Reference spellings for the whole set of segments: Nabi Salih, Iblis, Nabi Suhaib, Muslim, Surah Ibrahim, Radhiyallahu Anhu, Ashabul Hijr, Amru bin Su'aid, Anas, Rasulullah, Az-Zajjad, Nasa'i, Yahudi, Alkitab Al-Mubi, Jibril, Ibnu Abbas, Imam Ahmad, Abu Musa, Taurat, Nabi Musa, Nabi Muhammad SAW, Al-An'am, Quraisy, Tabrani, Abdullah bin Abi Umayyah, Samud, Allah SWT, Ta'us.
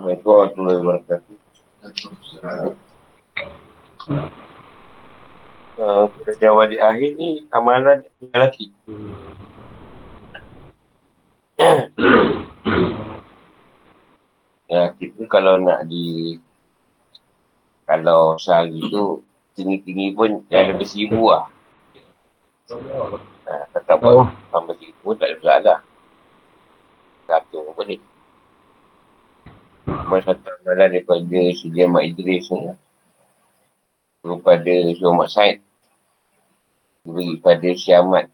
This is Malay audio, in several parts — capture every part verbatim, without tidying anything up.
Assalamualaikum warahmatullahi wabarakatuh. Jawapan di akhir ni amalan lelaki. Ya, kita kalau nak di kalau sehari tu tinggi-tinggi pun dah lebih seribu lah. Ha, tetap buat tambah seribu pun tak ada masalah. Satu pun boleh. Cuma satu amalan daripada Syeikh Ahmad Idris ni daripada Syeikh Ahmad Said daripada Syeikh Ahmad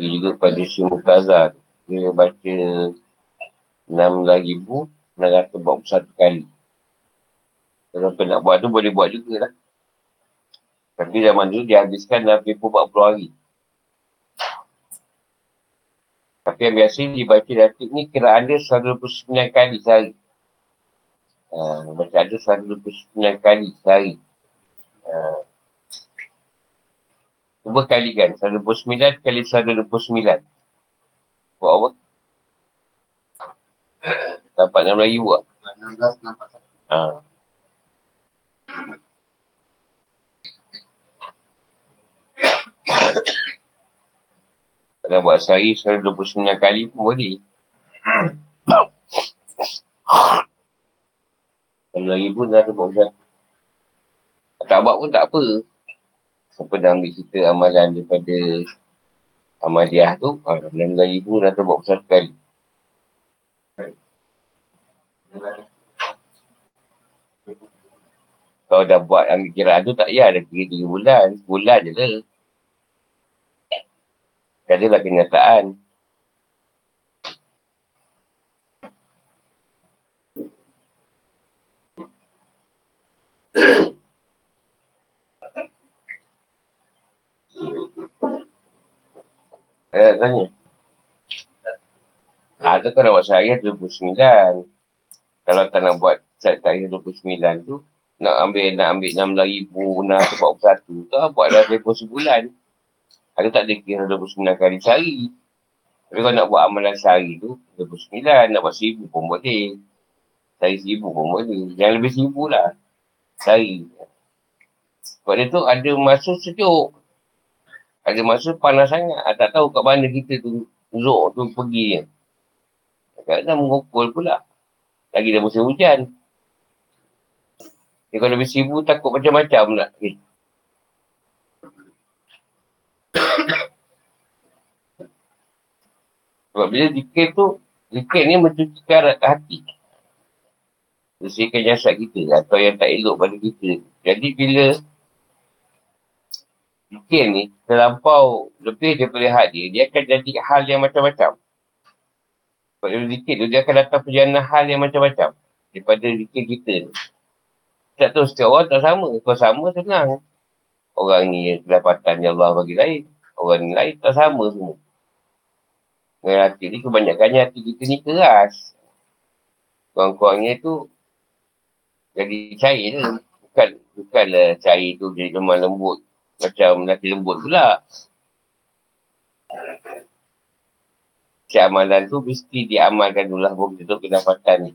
dia juga pada Syeikh Mukazzar dia baca enam ribu enam ratus empat puluh satu kali. Kalau kau nak buat tu boleh buat jugalah. Tapi zaman dulu dia habiskan dalam tempoh empat puluh hari. Tapi yang biasa dibaca datik ni kira ada seratus dua puluh sembilan kali sehari. Ha, baca ada seratus dua puluh sembilan kali sehari. Ha. Cuba kalikan seratus dua puluh sembilan kali seratus dua puluh sembilan. Buat apa? Dapat enam lagi buat. enam belas, enam belas. Ha. Kalau buat sehari seratus dua puluh sembilan kali pun boleh. Kalau lagi pun dah terbuat. Tak buat pun tak apa. Siapa dah ambil cerita amalan daripada Ahmadiyah tu, enam ribu pun dah terbuat satu kali. Kalau dah buat ambil kiraan tu tak payah dah tiga bulan, sebulan je lah. Tak adalah kenyataan. Eh, tanya. Ada kau nak buat sehari dua puluh sembilan. Kalau tak nak buat sehari dua puluh sembilan tu, nak ambil nak ambil enam ribu enam ratus empat puluh satu tu buatlah tempoh sebulan. Aku tak ada kira dua puluh sembilan kali sehari. Tapi kalau nak buat amalan sehari tu dua puluh sembilan, nak buat seribu pun boleh. Sehari seribu pun boleh. Yang lebih seribu lah sehari. Sebab dia tu ada masa sejuk, ada masa panas sangat. Tak tahu kat mana kita tu zuk tu pergi dia. Kadang-kadang mengukul pula. Lagi dah musim hujan. Dia kalau lebih seribu takut macam-macam lah. Eh. Sebab bila zikir tu, zikir ni mencucikan hati. Bersihkan jasad kita atau yang tak elok pada kita. Jadi bila zikir ni terlampau lebih daripada hak dia, dia akan jadi hal yang macam-macam. Sebab bila zikir tu, dia akan datang perjalanan hal yang macam-macam daripada zikir kita ni. Tak tahu setiap orang tak sama. Kalau sama senang. Orang ni kedapatan yang Allah bagi lain. Orang ni lain tak sama semua. Dengan hati ni kebanyakannya hati kita ni keras. Kurang-kurangnya tu jadi cair tu. Bukan, bukanlah cair tu jadi lemah lembut. Macam lelaki lembut pula. Setiap amalan tu mesti diamalkan dulu lah baru kita tu kedapatan ni.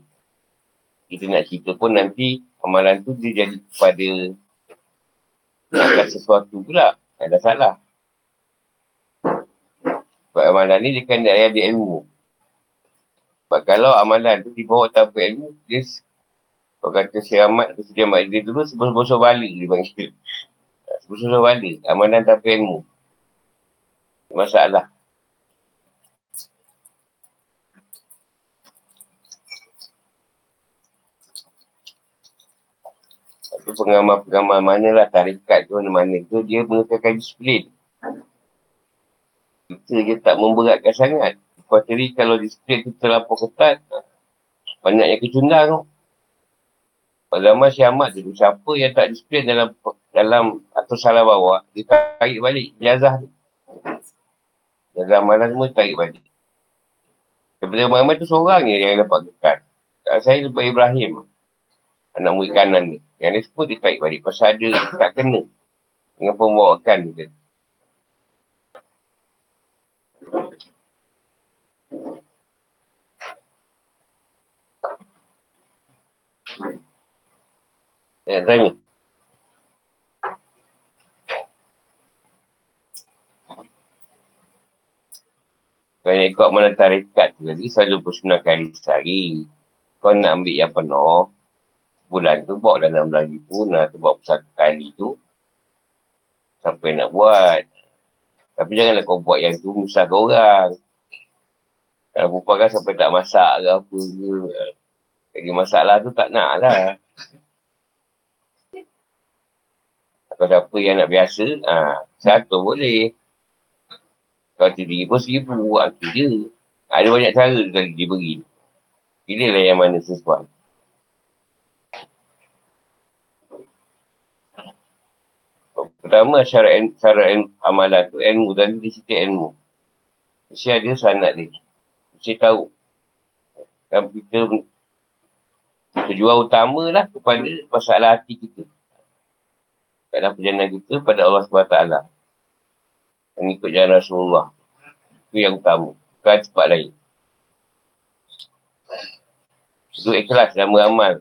Kita nak cerita pun nanti amalan tu dia jadi kepada akan sesuatu pula. Tak ada salah. Sebab amalan ni dia kena ada ilmu. Sebab kalau amalan tu dibawa tanpa ilmu, dia kalau kata syamat, kesediamat dia dulu sebesar-besar balik dia panggil. Sebesar-besar balik. Amalan tanpa ilmu. Masalah. Itu pengamal-pengamal manalah tarikat tu, mana tu dia menggunakan disiplin. Kita dia tak memberatkan sangat. Kuateri kalau disiplin tu terlampau ketat, banyak yang kecundang tu. Padahal syamat tu, siapa yang tak disiplin dalam dalam atau salah bawa, dia tarik balik ijazah tu. Dalam malam semua tarik balik. Daripada Muhammad tu seorang je yang dapat ketat. Saya daripada Ibrahim, anak murid kanan ni. Yang ni semua dia tarik balik. Pasal ada tak kena dengan pembawaan dia. Ayat zamir. Kalau nak ikut mana tarikat tu tadi, selalu bersunah kali sehari. Kau nak ambil yang penuh, bulan tu buat dalam lagi pun, tu buat satu kali tu, sampai nak buat. Tapi janganlah kau buat yang tu, musnah kau orang. Kalau berupakkan sampai tak masak ke apa ke. Lagi masalah tu tak nak lah. Kalau siapa yang nak biasa, ha, satu boleh. Kalau terdiri pun seribu buat tu je. Ada banyak cara kalau dia beri. Pilihlah yang mana sesuai. Pertama syarat amalan tu ilmu. Dan di situ ilmu. Mesti ada sanad dia. Mesti tahu. Dan kita tujuan utama lah kepada masalah hati kita. Dalam perjalanan kita pada Allah subhanahu wa taala. Dan ikut jalan Rasulullah. Itu yang utama. Bukan tempat lain. Itu ikhlas dalam beramal.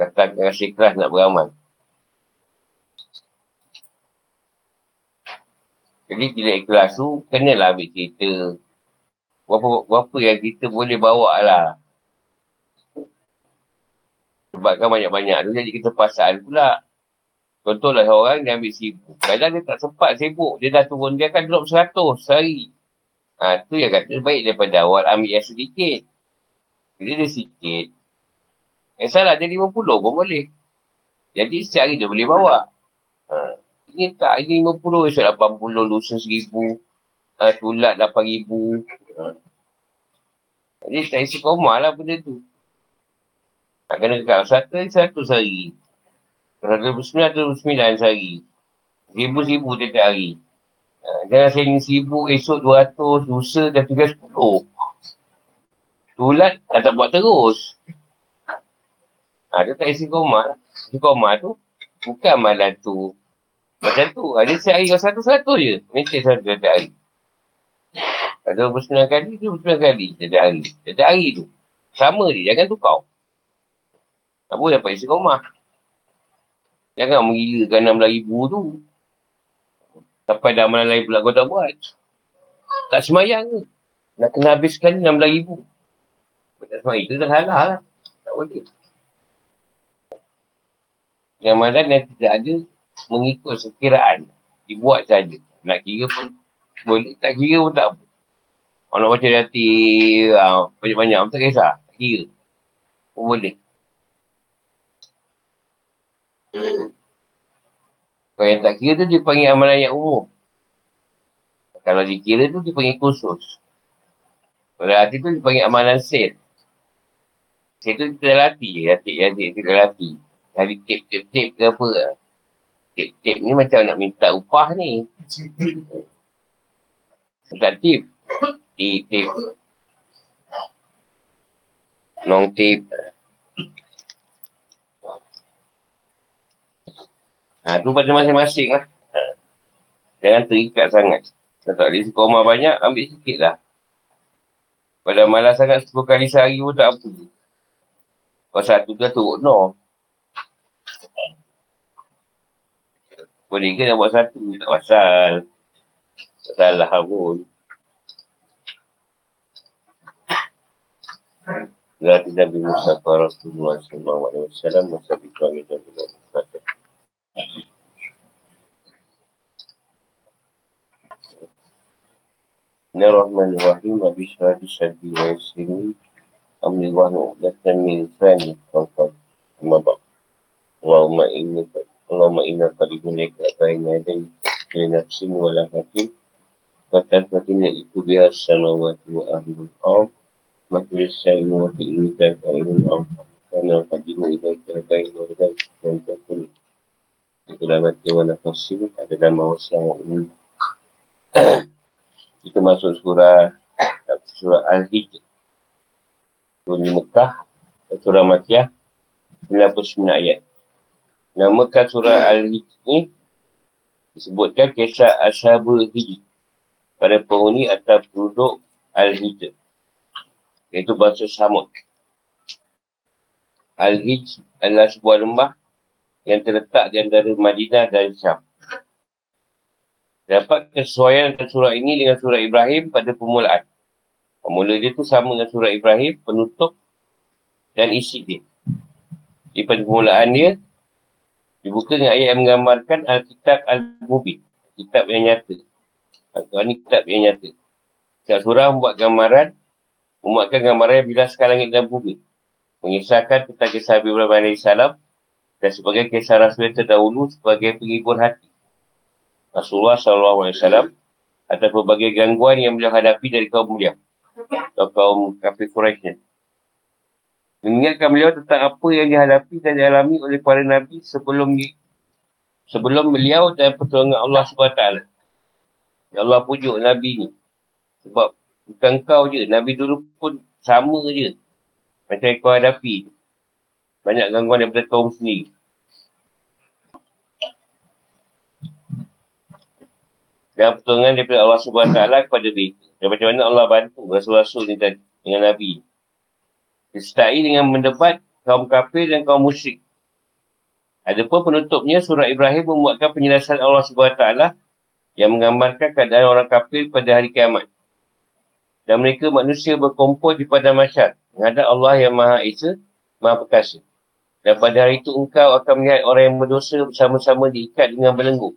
Datang rasa ikhlas nak beramal. Jadi bila ikhlas tu, kenalah ambil cerita. Berapa, berapa yang kita boleh bawa lah. Sebabkan banyak-banyak tu jadi kita pasal pula. Contohlah seorang dia ambil sibuk. Kadang dia tak sempat sibuk. Dia dah turun, dia akan drop seratus sehari. Ha, tu yang kata baik daripada awal ambil yang sedikit. Bila dia sikit, eh salah dia lima puluh pun boleh. Jadi setiap hari dia boleh bawa. Ha, ini tak, ini lima puluh, esok lapan puluh, lusa seribu, ha, tulat lapan ribu. Ha. Jadi tak isi koma lah benda tu. Ha, kena dekat satu, satu sehari. seratus sembilan puluh sembilan sehari. Seribu-seribu tiap hari. Ha, jangan sehari seribu, esok dua ratus, lusa dah tiga sepuluh. Tulat dah tak buat terus. Ha, dia tak isi koma. Isi koma tu, bukan malam tu. Macam tu. Dia sehari kalau satu-satu je. Minta satu tiap hari. Kalau bersenang kali, dia bersenang kali tiap hari. Tiap hari tu. Sama je. Jangan tukar. Tak boleh dapat isi koma. Jangan mengilakan enam belas ribu tu. Sampai dah malam lain pula kau tak buat. Tak semayang ke? Nak kena habis sekali enam belas ribu. Sebab itu dah salah lah. Tak boleh. Yang malam yang tidak ada mengikut sekiraan. Dibuat saja. Nak kira pun boleh. Tak kira pun tak apa. Orang nak baca hati uh, banyak-banyak pun tak kisah. Tak kira. Pun boleh. Kalau yang tak kira tu dia panggil amalan yang umum. Kalau dikira tu dia panggil khusus. Kalau hati tu dia panggil amalan sel. Saya tu kita latih, latih-latih, kita latih. Dari tip-tip-tip ke apa lah. Tip-tip ni macam nak minta upah ni. Minta tip. Tip-tip. Long tip. Ha, tu pada masing-masing lah. Ha. Jangan terikat sangat. Kalau tak boleh koma banyak, ambil sikit lah. Pada malas sangat sepuluh kali sehari pun tak apa. Kau satu ke teruk no. Boleh ke nak buat satu? Tak pasal. Tak salah pun. Berarti Nabi Musa Rasulullah sallallahu alaihi wasallam masa bikram kita berkata. Bismillahirrahmanirrahim. Abishradi syaddi wa yasini. Ambil wahyu dan minfani kau-kau mabak. Allahumma inna Allahumma inna qadibunik abaina dan nafsin wala hakim fatat fatin iku biha samawati wa ahlul ard makris sayyidu wa inna qadibunik kana qadimu ilaika abaina dan tantakul ikulamati wa nafsin adalah mawaslah ini. Kita masuk surah surah Al-Hijr. Surah Mekah, surah Makkiyah, sembilan puluh sembilan ayat. Namakan surah Al-Hijr ni disebutkan kisah Ashabul Hijr pada penghuni atau penduduk Al-Hijr, iaitu bangsa Samud. Al-Hijr adalah sebuah lembah yang terletak di antara Madinah dan Syam. Dapat kesesuaian antara surah ini dengan surah Ibrahim pada permulaan. Pemula dia tu sama dengan surah Ibrahim, penutup dan isi dia. Di pada permulaan dia, dibuka dengan ayat yang menggambarkan Alkitab Al-Mubi, kitab yang nyata. Al-Quran ni kitab yang nyata. Setiap surah membuat gambaran, memuatkan gambaran yang bilaskan langit dan bumi. Mengisahkan tentang kisah Nabi Muhammad sallallahu alaihi wasallam dan sebagai kisah Rasul terdahulu sebagai penghibur hati. Rasulullah sallallahu alaihi wasallam atas berbagai gangguan yang beliau hadapi dari kaum beliau atau kaum kafir Quraisy. Mengingatkan beliau tentang apa yang dihadapi dan dialami oleh para Nabi sebelum di, sebelum beliau dan pertolongan Allah subhanahu wa taala. Ya Allah pujuk Nabi ni. Sebab bukan kau je, Nabi dulu pun sama je. Macam yang kau hadapi. Banyak gangguan daripada kaum sendiri. Dan pertolongan daripada Allah subhanahu wa taala kepada mereka. Dan macam mana Allah bantu Rasul-Rasul ni tadi dengan Nabi. Disertai dengan mendebat kaum kafir dan kaum musyrik. Adapun penutupnya, surah Ibrahim memuatkan penjelasan Allah subhanahu wa taala yang menggambarkan keadaan orang kafir pada hari kiamat. Dan mereka manusia berkumpul di padang mahsyar menghadap Allah yang Maha Esa, Maha Perkasa. Dan pada hari itu engkau akan melihat orang yang berdosa bersama-sama diikat dengan belenggu.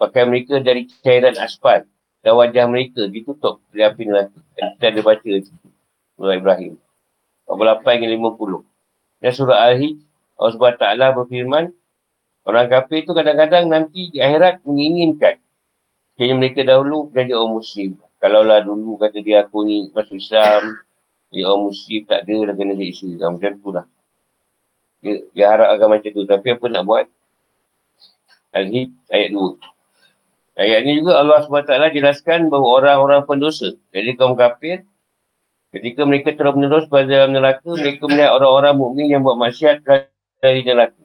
Pakaian mereka dari cairan aspal dan wajah mereka ditutup dari api neraka. Kita ada baca surah Ibrahim empat puluh lapan hingga lima puluh. Dan surah Al-Hijr, Allah subhanahu wa taala berfirman, orang kafir itu kadang-kadang nanti di akhirat menginginkan kini mereka dahulu menjadi orang muslim. Kalaulah dulu kata dia aku ni masuk Islam, dia orang muslim tak ada, dah kena jadi Islam. Macam tu lah. Dia, dia harap akan macam tu. Tapi apa nak buat? Al-Hijr ayat dua. Ayat ini juga Allah subhanahu wa taala jelaskan bahawa orang-orang pendosa, jadi kaum kafir, ketika mereka terus-menerus berada dalam neraka, mereka melihat orang-orang mukmin yang buat maksiat dari neraka.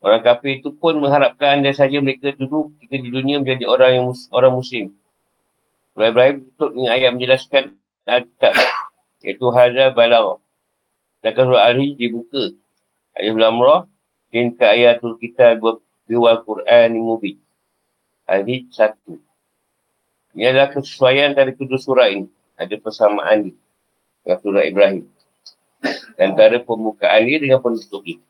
Orang kafir itu pun mengharapkan andai saja mereka dulu ketika di dunia menjadi orang yang mus- orang muslim. Surah Ibrahim tutup dengan ayat menjelaskan Al-Kitab, iaitu Hadza Balagh. Sedangkan surah Al-Hijr dibuka Alif Lam Ra, Tilka ayatul kitab wal Qur'anil Mubin. Al-Hijr satu. Ini adalah kesesuaian dari kedua surah ini. Ada persamaan ini dengan surah Ibrahim. Antara pembukaan ini dengan penutup ini.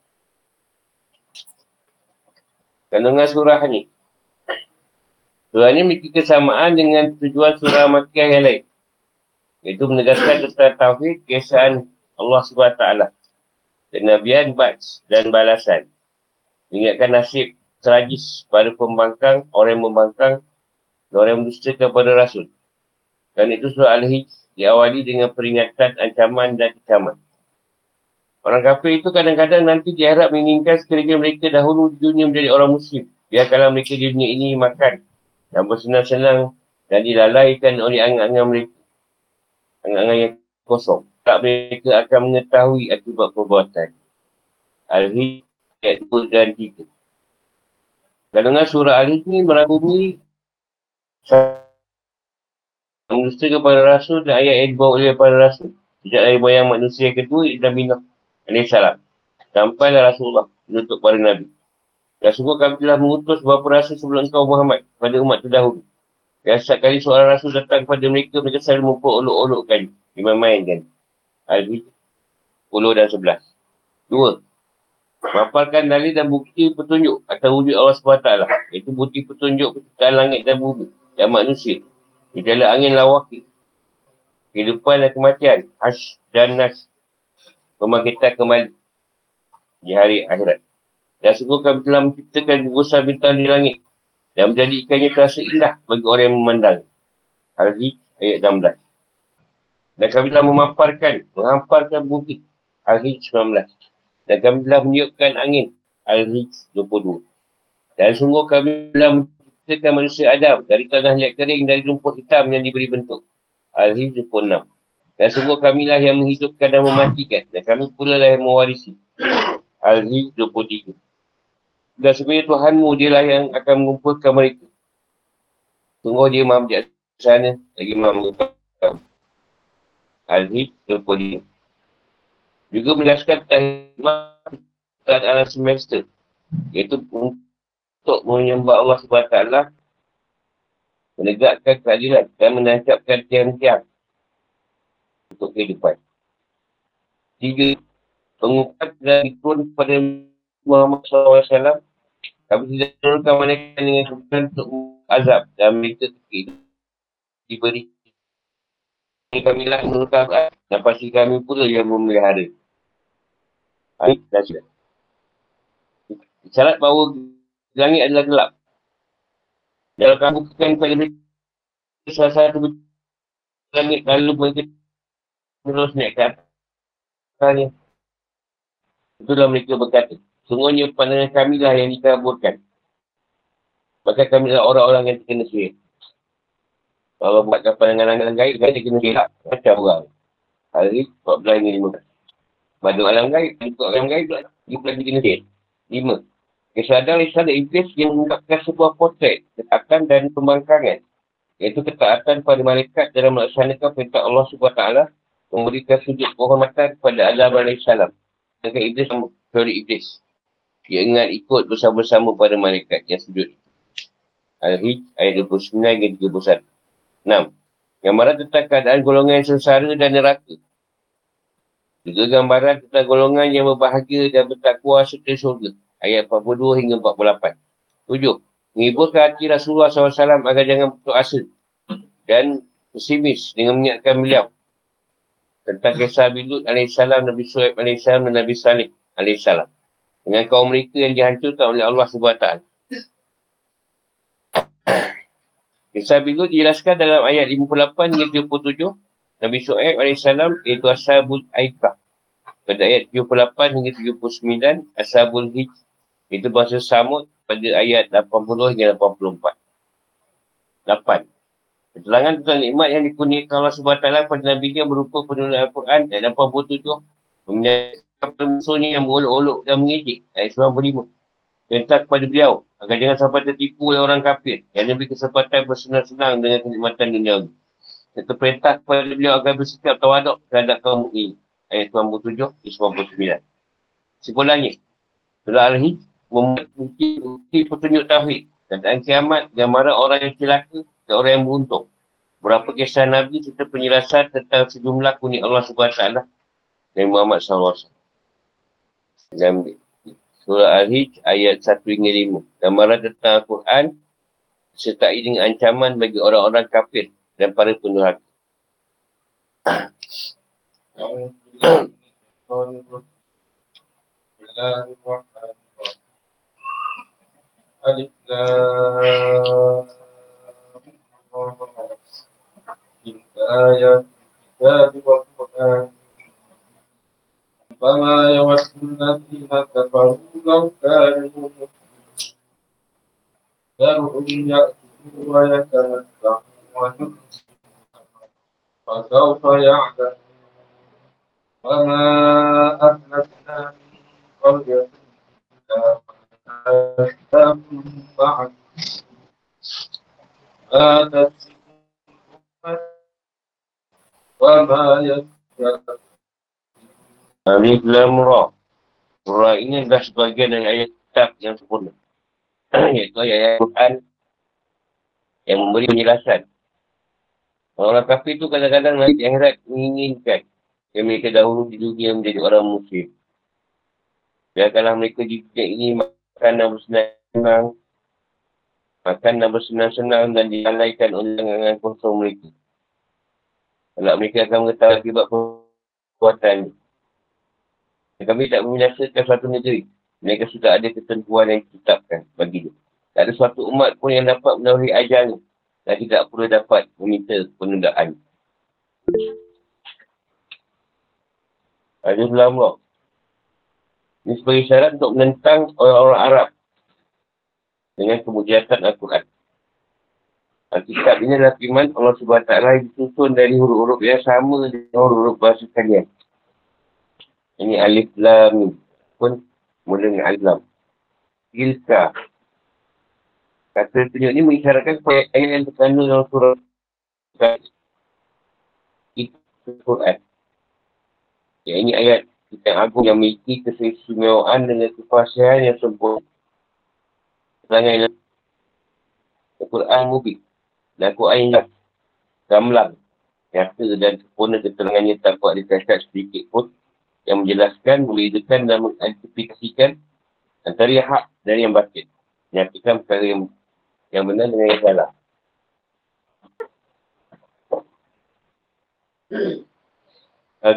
Kandungan surah ini. Surah ini memiliki kesamaan dengan tujuan surah Makkiyah yang lain. Iaitu menegaskan tentang tauhid, keesaan Allah subhanahu wa taala. Kenabian, baj dan balasan. Ingatkan nasib tragis pada pembangkang, orang yang membangkang dan orang yang mendustakan kepada Rasul. Dan itu surah Al-Hijr diawali dengan peringatan, ancaman dan kecaman. Orang kafir itu kadang-kadang nanti diharap menginginkan sekiranya mereka dahulu di dunia menjadi orang muslim. Biarkanlah mereka di dunia ini makan dan bersenang-senang dan dilalaikan oleh angan-angan mereka. Angan-angan yang kosong. Tak mereka akan mengetahui akibat perbuatan. Al-Hijr ayat dua dan tiga. Kandungan surah Al-Hijr ni merangkumi manusia kepada Rasul dan ayat yang dibawa oleh para Rasul. Sejak dari bayang manusia kedua, Ibn Binah alaihissalam. Sampailah Rasulullah menutup para Nabi. Dan sungguh kami telah mengutus beberapa Rasul sebelum engkau Muhammad pada umat terdahulu. Dan setiap kali seorang Rasul datang kepada mereka, mereka selalu memperolok-olokkan, dimainkan. Al-Hijr sepuluh dan sebelas. Dua. Memaparkan dalil dan bukti petunjuk atas wujud Allah subhanahu wa taala. Itu bukti petunjuk penciptaan langit dan bumi dan manusia. Gejala angin lawaki. Kehidupan dan kematian. Hash dan nas. Pembangkitan kembali di hari akhirat. Dan sungguh kami telah menciptakan gugusan bintang di langit dan menjadikannya terasa indah bagi orang yang memandang. Al-Hijr ayat enam belas. Dan kami telah memaparkan, menghamparkan bukti. Al-Hijr sembilan belas. Dan kami telah meniupkan angin. Al-Hijr dua puluh dua. Dan sungguh kami telah menciptakan manusia Adam dari tanah liat kering, dari lumpur hitam yang diberi bentuk. Al-Hijr dua puluh enam. Dan sungguh kamilah yang menghidupkan dan mematikan. Dan kami pula lah yang mewarisi. Al-Hijr dua puluh tiga. Dan sebenarnya Tuhanmu, dialah yang akan mengumpulkan mereka. Sungguh dia maha bijaksana lagi maha mengumpulkan. Al-Hijr dua puluh lima. Juga menjelaskan tentang alam semesta, iaitu untuk menyembah Allah subhanahu wa taala, menegakkan keadilan dan menancapkan tiang-tiang untuk kehidupan. Tiga, pengukuran dan ikon kepada Muhammad sallallahu alaihi wasallam, kami tidak menurunkan mereka dengan kebenaran untuk azab dan mereka kehidupan diberi. Kami lah menurunkan dan pasti kami pula yang memelihara. Ayat dah. Syarat bahawa langit adalah gelap. Kalau kamu bukan kepada mereka salah satu betul langit, lalu mereka terus naik ke atasnya. Itulah mereka berkata, sungguhnya pandangan kami lah yang dikaburkan. Maka kami lah orang-orang yang terkena sihir. Kalau buatkan pandangan alam gaib, kami terkena sihir. Macam orang. Hari empat belas hingga lima belas. Pada alam gaib, untuk alam gaib, dia pula terkena sihir. lima. Kesadaran risalah Iblis yang mengungkapkan sebuah potret, ketaatan dan pembangkangan. Iaitu ketaatan pada malaikat dalam melaksanakan perintah Allah subhanahu wa taala, memberikan sujud penghormatan kepada Allah subhanahu wa taala. Maka Iblis, sorry Iblis, dia ingat ikut bersama-sama pada malaikat yang sujud. Al-Hijr ayat dua puluh sembilan hingga tiga puluh satu. enam. Gambaran tentang keadaan golongan sengsara dan neraka. Juga gambaran tentang golongan yang berbahagia dan bertakwa serta syurga. Ayat empat puluh dua hingga empat puluh lapan. tujuh. Menghiburkan hati Rasulullah sallallahu alaihi wasallam agar jangan putus asa dan pesimis dengan mengingatkan beliau tentang kisah Nabi Lut alaihissalam, Nabi Suhaib alaihissalam dan Nabi Salih alaihissalam dengan kaum mereka yang dihancurkan oleh Allah subhanahu wa taala. Kisah Nabi Lut dijelaskan dalam ayat lima puluh lapan hingga tujuh puluh tujuh. Nabi Suhaib alaihissalam iaitu Ashabul Hijr. Pada ayat tujuh puluh lapan hingga tujuh puluh sembilan, Ashabul Hijr, itu bahasa Samud pada ayat lapan puluh hingga lapan puluh empat. lapan. Keterangan tentang nikmat yang dikurniakan Allah subhanahu wa taala pada Nabi-Nya berupa penurunan Al-Quran ayat lapan puluh tujuh, menyatakan musuhnya yang mengolok-olok dan mengejek ayat sembilan puluh lima. Perintah kepada beliau agar jangan sampai tertipu oleh orang kafir yang diberi kesempatan bersenang-senang dengan kenikmatan dunia. Serta perintah kepada beliau agar bersikap tawaduk terhadap kaum mukmin. Ayat sembilan puluh tujuh ke sembilan puluh sembilan. Simpulannya, surah Al-Hijr membuat bukti petunjuk tauhid tentang kiamat, gambaran orang yang celaka dan orang yang beruntung, berapa kisah Nabi serta penjelasan tentang sejumlah kurnia Allah subhanahu wa taala dari Muhammad sallallahu alaihi wasallam. Dan surah Al-Hijr ayat satu hingga lima. Gambaran tentang Al-Quran sertai dengan ancaman bagi orang-orang kafir dan para pendurhaka. Alif Lam وَمَا أَهْلَكْنَا مِنْ قَرْيَةٍ إِلَّا أَهْلَكْنَاهُمْ بَعْدُ آتَتْ أُمَّةٌ وَمَا يَذْكَرُونَ Alif Lam Ra. Ra ini adalah sebahagian dari ayat kitab yang sempurna, iaitu ayat Al-Quran yang memberi penjelasan. Orang kafir itu kadang-kadang nanti akhirat menginginkan yang mereka dahulu di dunia menjadi orang musyrik. Biarkanlah mereka di dunia ini makan dan bersenang-senang, makan dan bersenang-senang dan dilalaikan oleh lengan kosong mereka. Kalau mereka akan mengetahui akibat perbuatan ini. Kami tak membinasakan suatu negeri. Mereka sudah ada ketentuan yang ditetapkan bagi dia. Tak ada suatu umat pun yang dapat menauri ajalnya dan tidak perlu dapat meminta penundaan. Alif Lam Ra. Ini sebagai syarat untuk menentang orang-orang Arab dengan kemujizatan Al-Quran. Alkitab ini adalah firman Allah subhanahu wa taala yang disusun dari huruf-huruf yang sama dengan huruf-huruf bahasa kalian. Ini Alif Lam pun mula dengan Alif Lam. Tilka. Kata tunjuk ini mengisyaratkan kepada ayat yang terkandung dalam surah Al-Quran. Yang ini ayat Kitab agung yang memiliki keistimewaan dengan kefasihan yang sempurna. Selanjutnya Al-Quran Al-Mubi dan Al-Quran yang gamblang, nyata dan sempurna keterangannya tak buat dikasat sedikit pun, yang menjelaskan, membedakan dan mengantisipasikan antara yang hak dan yang batil, menyatakan perkara yang, yang benar dengan yang salah.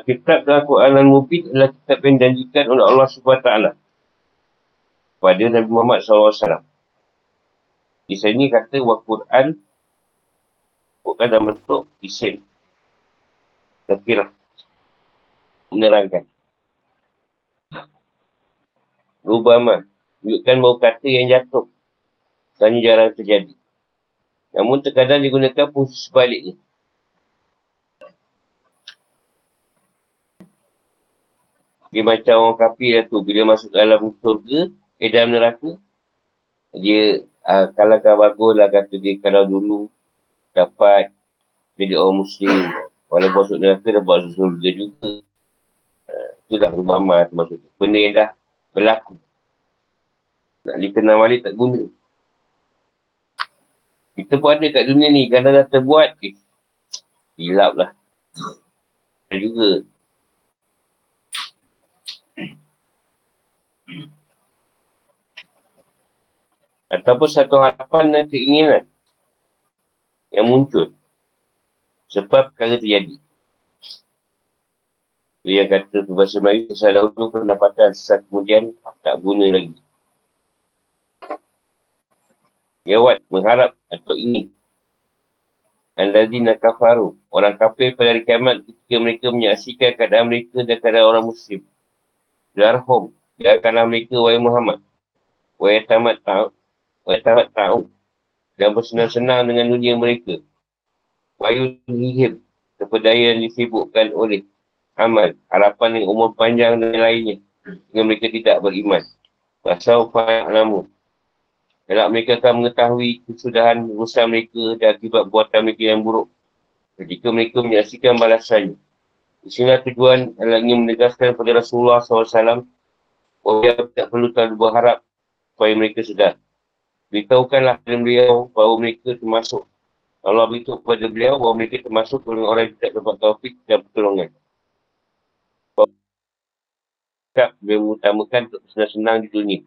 Kitab Al-Quran Al-Mubi adalah kitab yang dijanjikan oleh Allah subhanahu wa taala kepada Nabi Muhammad sallallahu alaihi wasallam. Di sini kata Al-Quran bukan dalam bentuk isim, tapi menerangkan. Rubama menunjukkan bahawa kata yang jatuh dan jarang terjadi. Namun terkadang digunakan fungsi sebaliknya. Dia macam orang kafir tu, bila masuk dalam surga, eh dalam neraka, dia uh, kalau kau baguslah kata dia, kalau dulu dapat jadi orang Muslim, walaupun masuk neraka dia buat surga juga. Uh, itulah rumah maksudnya. Benda yang dah berlaku. Nak dikenal balik tak guna. Kita pun ada kat dunia ni, kadang dah terbuat, eh, hilap lah. Dan juga ataupun satu harapan dan keinginan yang muncul sebab perkara terjadi. Dia kata bahasa Melayu, salah dulu pendapatan sesat kemudian tak guna lagi. Yawat mengharap atau ingin. Al-lazina kafaru, orang kafir pada hari kiamat ketika mereka menyaksikan keadaan mereka dan keadaan orang muslim. Darhum, biarkanlah mereka wahai Muhammad. Wahai tamat ta'ud, wahai tamat ta'ud, dan bersenang-senang dengan dunia mereka. Wahai hihim, terpedaya yang disibukkan oleh amal, harapan yang umur panjang dan lainnya, sehingga mereka tidak beriman. Pasau fa'alamu, kelak mereka akan mengetahui kesudahan urusan mereka dan akibat buatan mereka yang buruk ketika mereka menyaksikan balasannya. Di sini tujuan adalah ingin menegaskan kepada Rasulullah sallallahu alaihi wasallam bahawa tidak perlu terlalu berharap supaya mereka sedar. Beritahukanlah kepada beliau bahawa mereka termasuk. Allah beritahu kepada beliau bahawa mereka termasuk orang-orang yang tidak dapat taufik dan pertolongan. Sikap yang mengutamakan untuk senang-senang di dunia.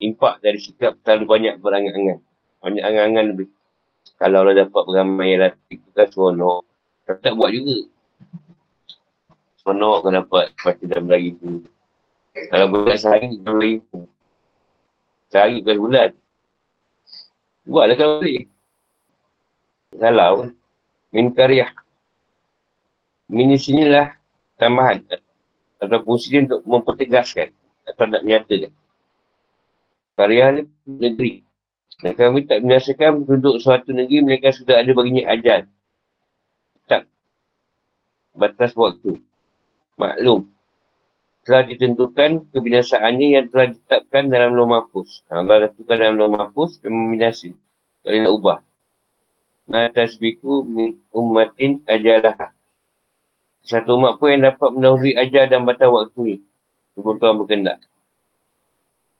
Impak dari sikap terlalu banyak berangan-angan. Banyak angan-angan lebih. Kalau orang dapat beramai yang latif, bukan seronok. Tak buat juga. Seronok kau dapat baca dalam lagi tu. Kalau bulan sehari, dalam lagi tu. Sehari bukan bulan. Buatlah kalau boleh. Salah pun. Min karyah. Min sinilah tambahan. Atau fungsi dia untuk mempertegaskan. Atau nak menyatakan. Karyah ni negeri. Dan kami tak menyaksikan penduduk suatu negeri, mereka sudah ada baginya ajal. Tak. Batas waktu. Maklum, telah ditentukan kebinasaannya yang telah ditetapkan dalam Lauh Mahfuz. Allah tentukan dalam Lauh Mahfuz, membinasi. Tak boleh nak ubah. Ma tasbiqu min ummatin ajalah. Satu umat pun yang dapat mendahului ajal dan batas waktu ni. Tuhan Tuhan berkendak.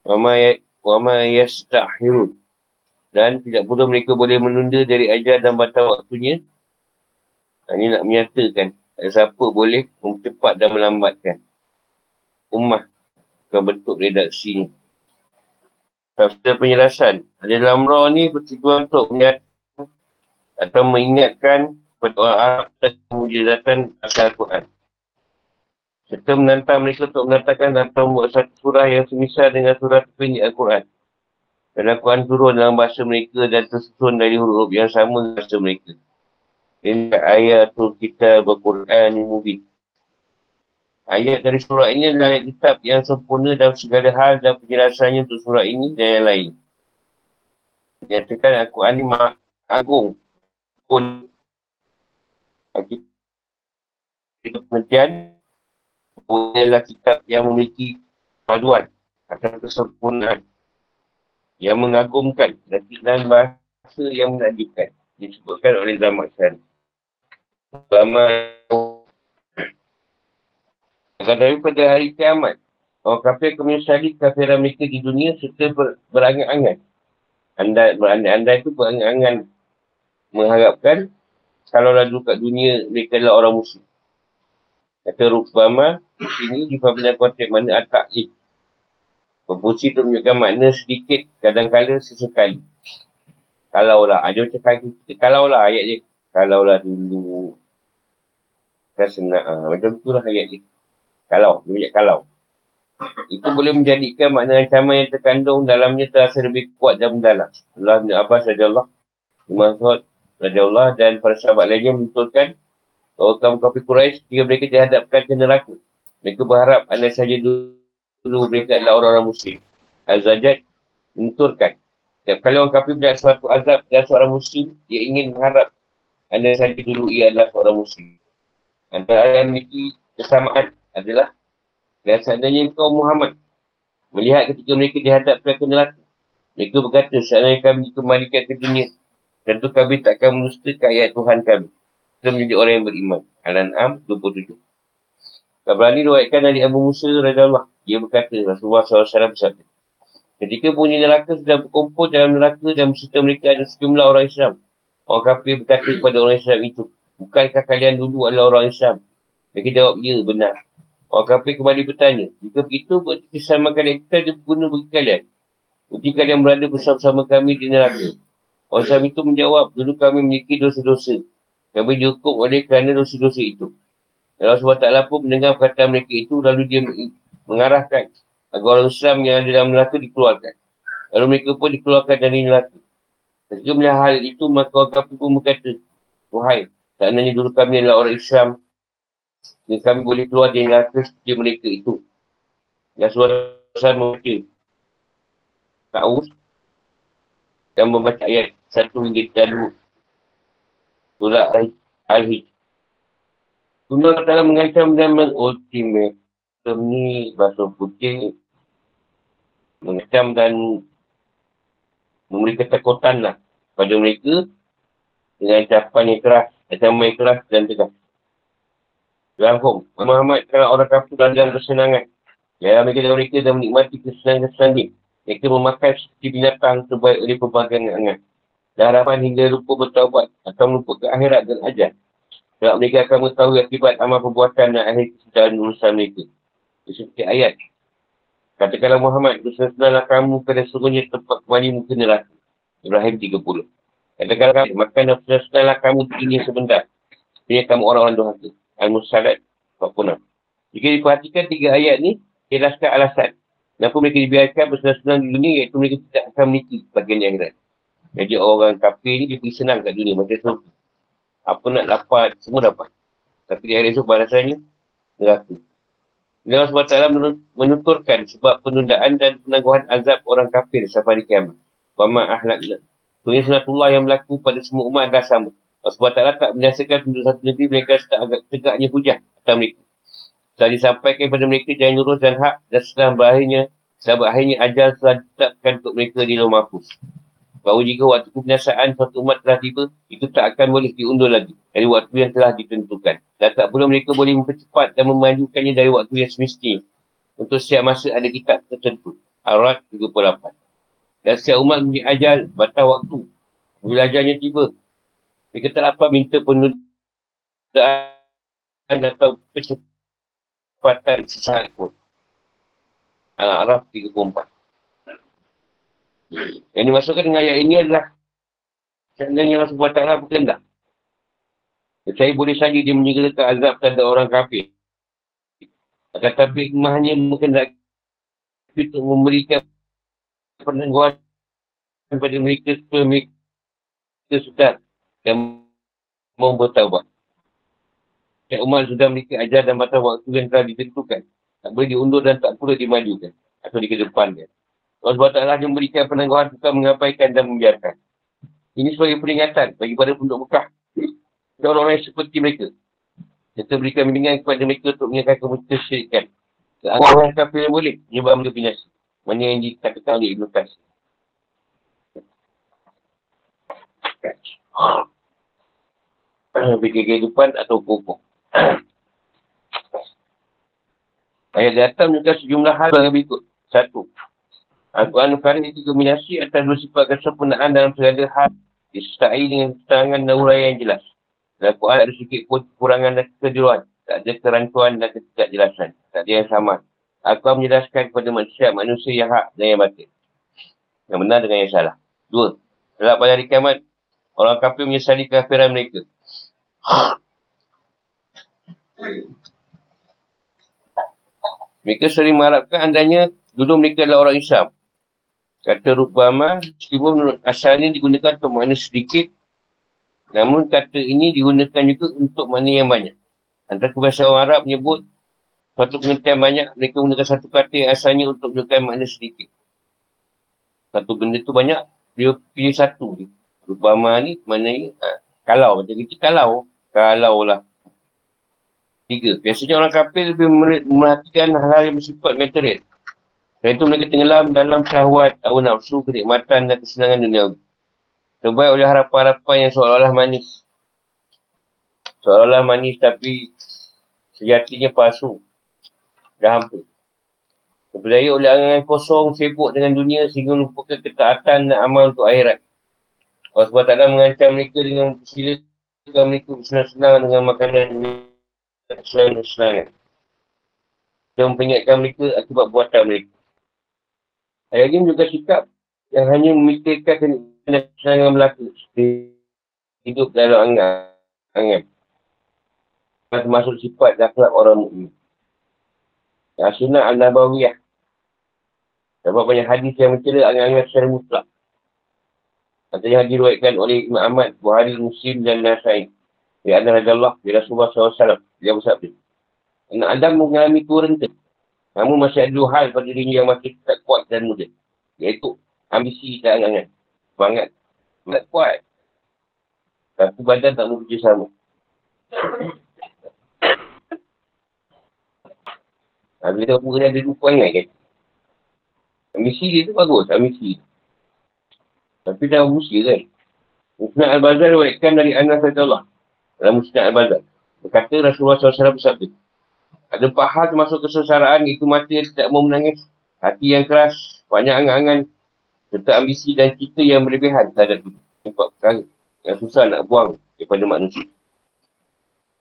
Wa ma yastakhirun. Dan tidak pula mereka boleh menunda dari ajal dan batas waktunya. Ini nak menyatakan. Siapa boleh mempercepat dan melambatkan. Ummah bukan bentuk redaksinya. Tafsir penjelasan. Al-Amra ni bertujuan untuk menyatakan atau mengingatkan kepada orang Arab tentang mujizatan Al-Quran. Serta menantang mereka untuk menatakan atau membuat satu surah yang semisal dengan surah terpinggir Al-Quran. Dan Al-Quran turun dalam bahasa mereka dan tersusun dari huruf yang sama dengan bahasa mereka. Ini ayatul kitab Al-Quran Al-Mubi. Ayat dari surah ini adalah ayat kitab yang sempurna dalam segala hal dan penjelasannya untuk surah ini dan yang lain. Nyatakan Al-Quran ini maha agung. Pun. Kemudian, adalah kitab yang memiliki paduan atau kesempurnaan yang mengagumkan dan bahasa yang menakjubkan. Disebutkan oleh Zamakhshar. Selama Maka daripada hari kiamat, orang kafir akan menyesali kafiran mereka di dunia serta ber, berangan-angan. Andai, berandai-andai itu berangan-angan mengharapkan kalau lalu kat dunia mereka adalah orang musyrik. Kata Rukbama, ini dipapilkan konteks mana At-Taklif. Berpusi itu menunjukkan makna sedikit, kadang-kadang sesekali. Kalaulah, ada macam kaki, kalaulah ayat dia. Kalaulah dulu. Saya senang, ha, macam tu lah ayat dia. Kalau, dia banyak kalau. Itu boleh menjadikan makna ancaman yang terkandung dalamnya terasa lebih kuat dan mendalam. Allah bin Abbas radhiyallahu anhu, radhiyallahu dan para sahabat lainnya menuturkan bahawa kaum kafir Quraisy jika mereka dihadapkan ke neraka. Mereka berharap andai saja dulu, dulu mereka adalah orang-orang muslim. Az-Zajjad menuturkan. Setiap kali orang kafir punya suatu azab dan seorang muslim, dia ingin mengharap andai saja dulu ia adalah seorang muslim. Antara yang memiliki kesamaan adalah biasanya kaum Muhammad melihat ketika mereka dihadapkan ke neraka. Mereka berkata, seandainya kami dikembalikan ke dunia, tentu kami takkan menustakan ayat Tuhan kami. Kita menjadi orang yang beriman. Al-An'am dua puluh tujuh. Tabrani riwayatkan dari Abu Musa radhiyallahu anhu. Dia berkata, Rasulullah sallallahu alaihi wasallam bersabda, ketika bunyi neraka sedang berkumpul dalam neraka dan berserta mereka ada sejumlah orang Islam. Orang kafir berkata kepada orang Islam itu, bukankah kalian dulu adalah orang Islam? Mereka jawab, ya, benar. Orang kafir kembali bertanya, jika begitu, berarti kesamakan kita ada guna bagi kalian. Berarti kalian berada bersama-sama kami di neraka. Orang Islam itu menjawab, dulu kami memiliki dosa-dosa. Kami dihukum oleh kerana dosa-dosa itu. Allah subhanahu wa taala pun mendengar perkataan mereka itu, lalu dia mengarahkan agar orang Islam yang ada dalam neraka dikeluarkan. Lalu mereka pun dikeluarkan dari neraka. Ketika melihat hal itu, maka orang kafir pun berkata, wahai, seandainya dulu kami adalah orang Islam, dan kami boleh keluar dari neraka seperti mereka itu. Rasulullah sallallahu alaihi wasallam membaca Ta'us dan membaca ayat satu hingga tiga puluh Surah Al-Hijr. Tuhan telah mengancam dan mengultimate. Ini bahasa putih mengancam dan memberi ketakutan lah pada mereka dengan capan yang keras, ancaman yang keras dan tegas. Langsung, Muhammad kalau orang kafir dalam kesenangan. Ya, mereka dan mereka dah menikmati kesenangan-kesenangan dia. Mereka memakan seperti binatang terbaik oleh perbagangan. Dan harapan hingga lupa bertaubat atau lupa ke akhirat dan ajar. Sebab mereka akan mengetahui akibat amal perbuatan dan akhir kesedaran urusan mereka. Seperti ayat. Katakanlah Muhammad, bersenang-senanglah kamu kerana sungguhnya tempat kembali muka neraka. Ibrahim tiga puluh. Katakanlah, makan dan bersenang-senanglah kamu ini sebentar. Sebenarnya kamu orang-orang durhaka. Al-Musalat empat puluh enam. Jika diperhatikan tiga ayat ni, jelaskan alasan kenapa mereka dibiarkan bersenang-senang di dunia, iaitu mereka tidak akan memiliki bagian akhirat. Jadi orang kafir ni dia pergi senang kat dunia. Macam tu, apa nak dapat, semua dapat. Tapi di akhirat tu balasannya neraka. Allah subhanahu wa taala menuturkan sebab penundaan dan penangguhan azab orang kafir sampai di kiamat. Wama ahlakna. Sebenarnya sunatullah yang berlaku pada semua umat adalah sama. Allah subhanahu wa taala tak menyaksikan penduduk satu negeri mereka serta agak tegaknya hujah atas mereka. Setelah disampaikan kepada mereka jalan lurus dan hak, dan setelah berakhirnya, setelah berakhirnya ajal telah ditetapkan untuk mereka di Lauh Mahfuz. Bahawa jika waktu kebinasaan suatu umat telah tiba, itu tak akan boleh diundur lagi dari waktu yang telah ditentukan. Dan tak pula mereka boleh mempercepat dan memajukannya dari waktu yang semestinya. Untuk setiap masa ada kitab tertentu. Al-Rad tiga puluh lapan. Dan setiap umat mempunyai ajal batas waktu. Bila ajalnya tiba, mereka tak dapat minta penundaan atau percepatan sesaat pun. Al-A'raf tiga puluh empat. Yang dimasukkan dengan ayat ini adalah seandainya Allah subhanahu wa taala berkendak. Saya boleh saja dia menyegerakan azab terhadap orang kafir. Akan tapi hikmahnya berkendak untuk memberikan penangguhan kepada mereka supaya mereka sedar dan mau bertaubat. Syekh Umar sudah memiliki ajar dan batas waktu yang telah ditentukan. Tak boleh diundur dan tak pula dimajukan atau dikedepankan. Allah subhanahu wa taala memberikan penangguhan bukan mengabaikan dan membiarkan. Ini sebagai peringatan bagi para penduduk Mekah dan orang-orang seperti mereka. Kita berikan bimbingan kepada mereka untuk meninggalkan kemusyrikan kesyirikan. Orang kafir yang boleh menyebabkan mereka binasa. Mana yang dikatakan oleh Ibnu Abbas. Fikir kehidupan atau hukum. Ayat datang juga sejumlah hal yang berikut. Satu, Al-Quran Al-Karim itu dominasi atas bersifat kesempurnaan dalam segala hal, disertai dengan keterangan dan uraian yang jelas. Dalam Al-Quran ada sedikit kekurangan dan kekeliruan. Tak ada kerancuan dan ketidakjelasan. Tak ada yang sama. Al-Quran menjelaskan kepada manusia, manusia yang hak dan yang batil, yang benar dengan yang salah. Dua, dalam pada hari kiamat, orang kafir menyesali kekafiran mereka. Mereka sering mengharapkan andainya dulu mereka adalah orang Islam. Kata Rubama, meskipun menurut asalnya digunakan untuk makna sedikit, namun kata ini digunakan juga untuk makna yang banyak. Antara kebahasaan orang Arab menyebut suatu pengertian banyak, mereka menggunakan satu kata yang asalnya untuk menunjukkan makna sedikit. Satu benda tu banyak, dia pilih satu je. Rubama ni maknanya ha, kalau, macam kita kalau, kalau lah. Tiga, biasanya orang kafir lebih merhatikan hal-hal yang bersifat material. Sebab itu mereka tenggelam dalam syahwat, hawa nafsu, kenikmatan dan kesenangan duniawi. Terbaik oleh harapan-harapan yang seolah-olah manis. Seolah-olah manis tapi sejatinya palsu. Dah hampir. Terpedaya oleh angan kosong, sibuk dengan dunia sehingga melupakan ketaatan dan amal untuk akhirat. Allah subhanahu wa taala mengancam mereka dengan mempersilakan mereka bersenang-senang dengan makanan kesenangan-kesenangan. Dia memperingatkan mereka akibat buatan mereka. Ayat ini juga sikap yang hanya memikirkan kesenangan belaka seperti hidup dalam angan-angan, termasuk sifat dan akhlak orang mukmin. Sunnah Al-Nabawiyah. Dapat banyak hadis yang mencela angan-angan secara mutlak. Katanya hadis diriwayatkan oleh Imam Ahmad, Bukhari, Muslim dan Nasa'i. Ya Allah, Allah, ya Rasulullah sallallahu alaihi wasallam. Dia bersabda, anak Adam mengalami kurenta. Namun masih ada dua hal pada dirinya yang masih tak kuat dan muda. Iaitu ambisi dan angan-angan. Semangat. Tak kuat. Tapi badan tak mau kerja sama. Bila tak berguna ada dua ingat kan. Ambisi dia tu bagus. Ambisi. Tapi dah berusia kan. Muslim Al-Bazar diriwayatkan dari Anas radhiyallahu anhu. Dalam Musnad Al-Bazar, berkata Rasulullah sallallahu alaihi wasallam bersabda, ada empat hal termasuk kesengsaraan, iaitu mati yang tidak mau menangis, hati yang keras, banyak angan-angan, serta ambisi dan cita yang berlebihan terhadap dunia. Empat perkara yang susah nak buang daripada manusia.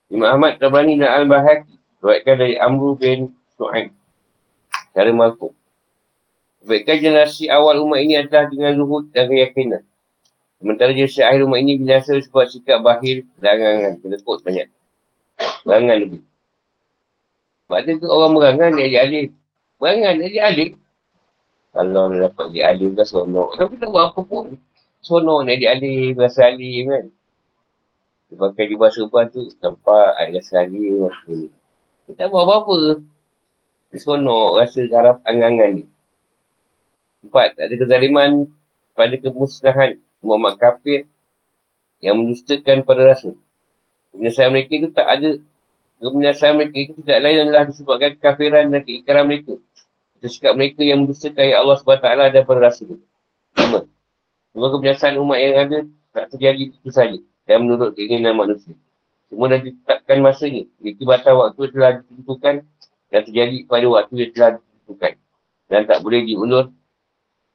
Imam Ahmad, Tabrani dan Al-Baihaqi diriwayatkan dari Amru bin Su'aid. Cara marfuh. Baikkan generasi awal umat ini adalah dengan zuhud dan keyakinan. Sementara jenis akhir rumah ini binasa sebab sikap bahir dan angan-angan. Kedekut banyak. Berangan lebih. Sebab tu orang berangan dia adik alif. Berangan dia adik alif. Kalau dia dapat adik alif dah sonok. Tapi tak buat apa pun. Sonok dia adik alif, rasa alif kan. Dia pakai di bahasa ubah tu, nampak adik rasa alif. Dia tak buat apa-apa. Dia sonok rasa harap angan-angan ni. Empat, tak ada kezaliman pada kemusnahan. Muhammad kafir yang mendustakan pada Rasul. Kemenasaan mereka itu tak ada. Kemenasaan mereka itu tidak lain adalah disebabkan kafiran dan keikaran mereka. Itu sikap mereka yang mendustakan ayat Allah subhanahu wa taala dan pada Rasul. Lima, semua kemenasaan umat yang ada tak terjadi itu saja dan menurut keinginan manusia. Semua dah ditetapkan masanya. Mereka batas waktu telah ditentukan dan terjadi pada waktu yang telah ditentukan dan tak boleh diundur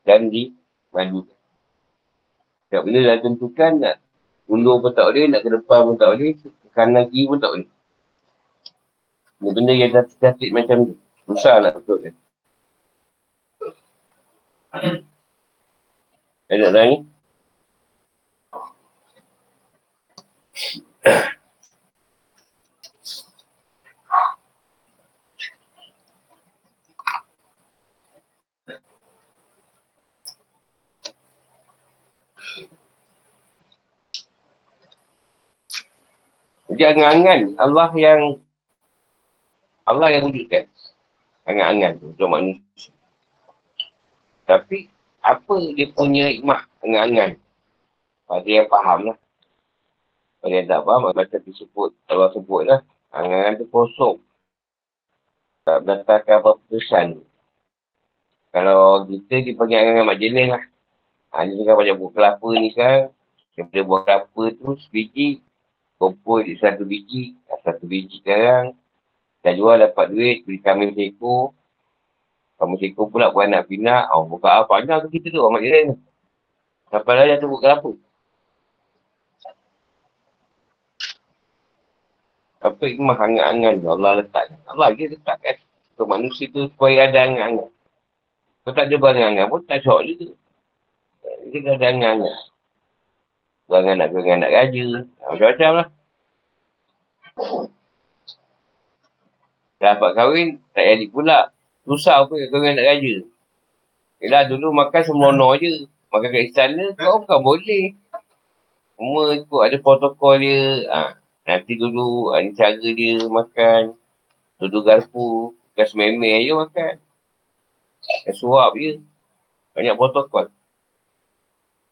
dan dimalukan. Tak benda dah tentukan, nak undur pun tak boleh, nak ke depan pun tak boleh, ke kanan kiri pun tak boleh. Benda-benda yang dah tercatat macam tu. Susah nak betul kan. Saya nak nangis. Jadi angan-angan Allah yang Allah yang wujudkan angan-angan tu untuk manusia. Tapi apa dia punya hikmah angan-angan? Pada yang faham lah. Pada yang tak faham, macam disebut Allah sebut lah, angan-angan tu kosong. Tak berdasarkan apa pesan. Kalau kita dipanggil angan-angan mak jenis lah. Ha, dia tengah macam buah kelapa ni sekarang. Daripada buah kelapa tu sebiji kumpul di satu biji, satu biji sekarang Dah jual dapat duit, beli kambing seekor. Kambing seekor pula buat anak pinak. Oh, buka apa? Anak tu kita tu, amat jiran tu. Sampai lah dia tu buka apa? Apa hikmah hangat-hangat Allah letak. Allah dia letak kat tu manusia tu supaya ada hangat-hangat. Kau tak ada barang hangat pun tak syok juga. Dia dah ada hangat-hangat. Barang anak-barang anak raja. Macam-macam lah. Dapat kahwin, tak jadi pula. Susah pun kat korang nak raja. Yelah dulu makan semono je. Makan kat istana, kau bukan boleh. Semua ikut ada protokol dia. Ha, nanti dulu, ha, ni cara dia makan. Duduk garpu, kas memeh je makan. Kas suap je. Banyak protokol.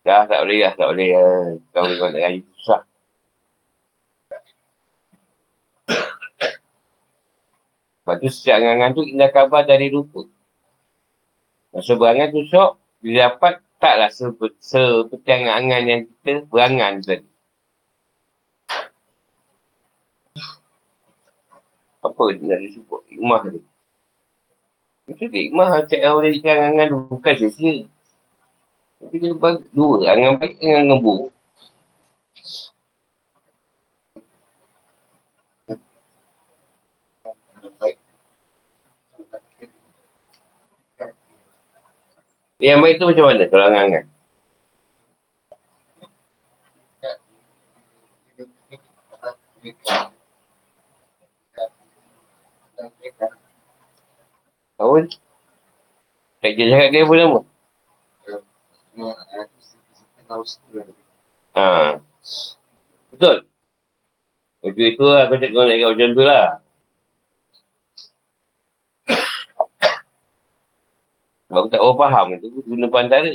Dah tak boleh lah, tak boleh lah. Kau nak raja susah. Lepas tu setiap angan-angan tu indah khabar dari rupa. Masa berangan tu syok, bila dapat taklah seperti, seperti angan-angan yang kita berangan tadi. Apa dia nak disebut? Hikmah tu. Itu dia hikmah macam orang yang ikan angan tu bukan sia-sia. Tapi dia bagi dua, angan baik dengan angan buruk. Yang baik tu macam mana kalau angan-angan? Awal? Tak je cakap dia pun nama? Haa. Betul? Betul itu lah. Kau cakap nak macam tu lah. Sebab aku tak orang faham tu, guna pantara.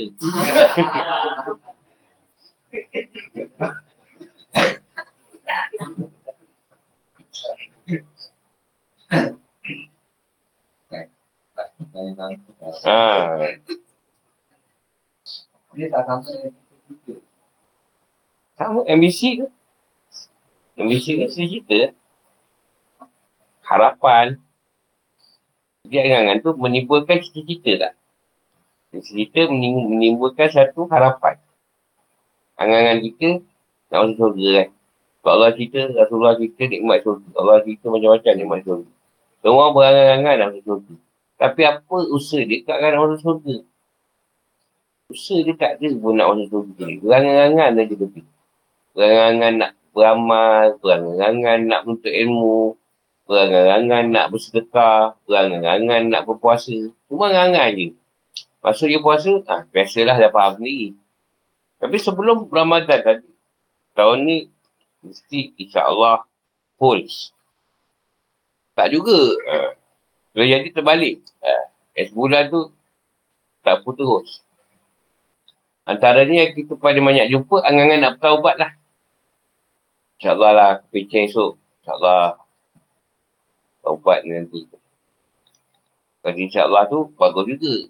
Haa. Dia tak sampai. Sama ambisi ke? Ambisi ke cerita? Harapan. Dia angan-angan tu menimbulkan cita-cita tak? Cerita menimbulkan satu harapan. Angan-angan kita nak masuk syurga kan. Sebab Allah cerita, Rasulullah cerita nikmat syurga. Allah cerita macam-macam nikmat syurga. Semua berangan-angan nak masuk syurga. Tapi apa usaha dia tak nak masuk syurga? Usaha dia tak ada pun nak masuk syurga. Berangan-angan dah dia lebih. Berangan-angan nak beramal. Berangan-angan nak menuntut ilmu. Berangan-angan nak bersedekah. Berangan-angan nak berpuasa. Semua angan-angan je. Masuk dia puasa, ah, biasalah dapat apa sendiri. Tapi sebelum Ramadan tadi, tahun ni mesti insyaAllah full. Tak juga. Uh, jadi terbalik. Uh, sebulan tu tak full terus. Antaranya yang kita pada banyak jumpa, angan-angan nak bertaubat lah. InsyaAllah lah, kepecah esok. InsyaAllah taubat nanti. Jadi insyaAllah tu bagus juga.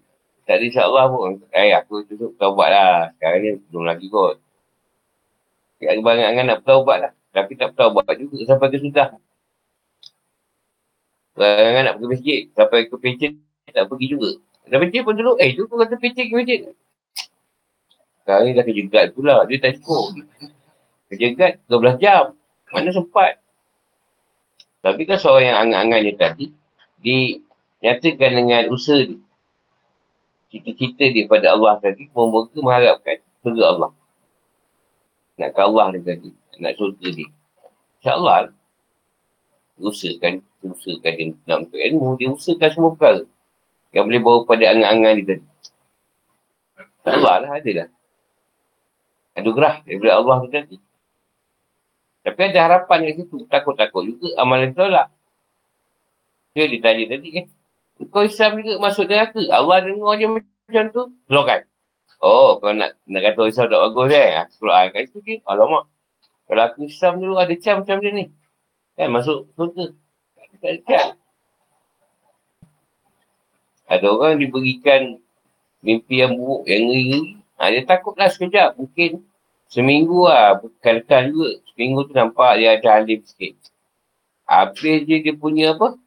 Tak ada insyaAllah pun. Eh, aku tutup taubat lah. Sekarang ni belum lagi kot. Tak ada banyak-banyak nak bertaubat lah. Tapi tak bertaubat juga sampai ke sudah. Banyak-banyak nak pergi masjid. Sampai ke pencet, tak pergi juga. Dah pencet pun dulu. Eh, tu pun kata pencet ke pencet. Sekarang ni dah kerja guard pula. Dia tak cukup. Kerja guard dua belas jam. Mana sempat. Tapi kan seorang yang angan-angan dia tadi, dinyatakan dengan usaha dia. Cita-cita dia pada Allah tadi, membuka mengharapkan surga Allah. Nakkan Allah dia tadi, nak surga dia. InsyaAllah, usahakan, usahakan dia nak untuk ilmu, dia usahakan semua perkara yang boleh bawa pada angan-angan dia tadi. InsyaAllah lah, ada lah. Anugerah daripada Allah tu tadi. Tapi ada harapan kat situ, takut-takut juga amalan tolak. Dia ditanya tadi kan. Eh? Kau Islam juga masuk neraka. Allah dengar je macam tu, keluarkan. Oh, kau nak nak kata Islam tak bagus eh. Keluar kat situ je. Alamak. Kalau aku Islam dulu ada cam macam dia ni. Kan masuk surga. Tak ada cam. Ada orang diberikan mimpi yang buruk, yang ngeri. Ha, dia takutlah sekejap. Mungkin seminggu lah. Bukan-bukan juga. Seminggu tu nampak dia ada alim sikit. Habis je dia punya apa?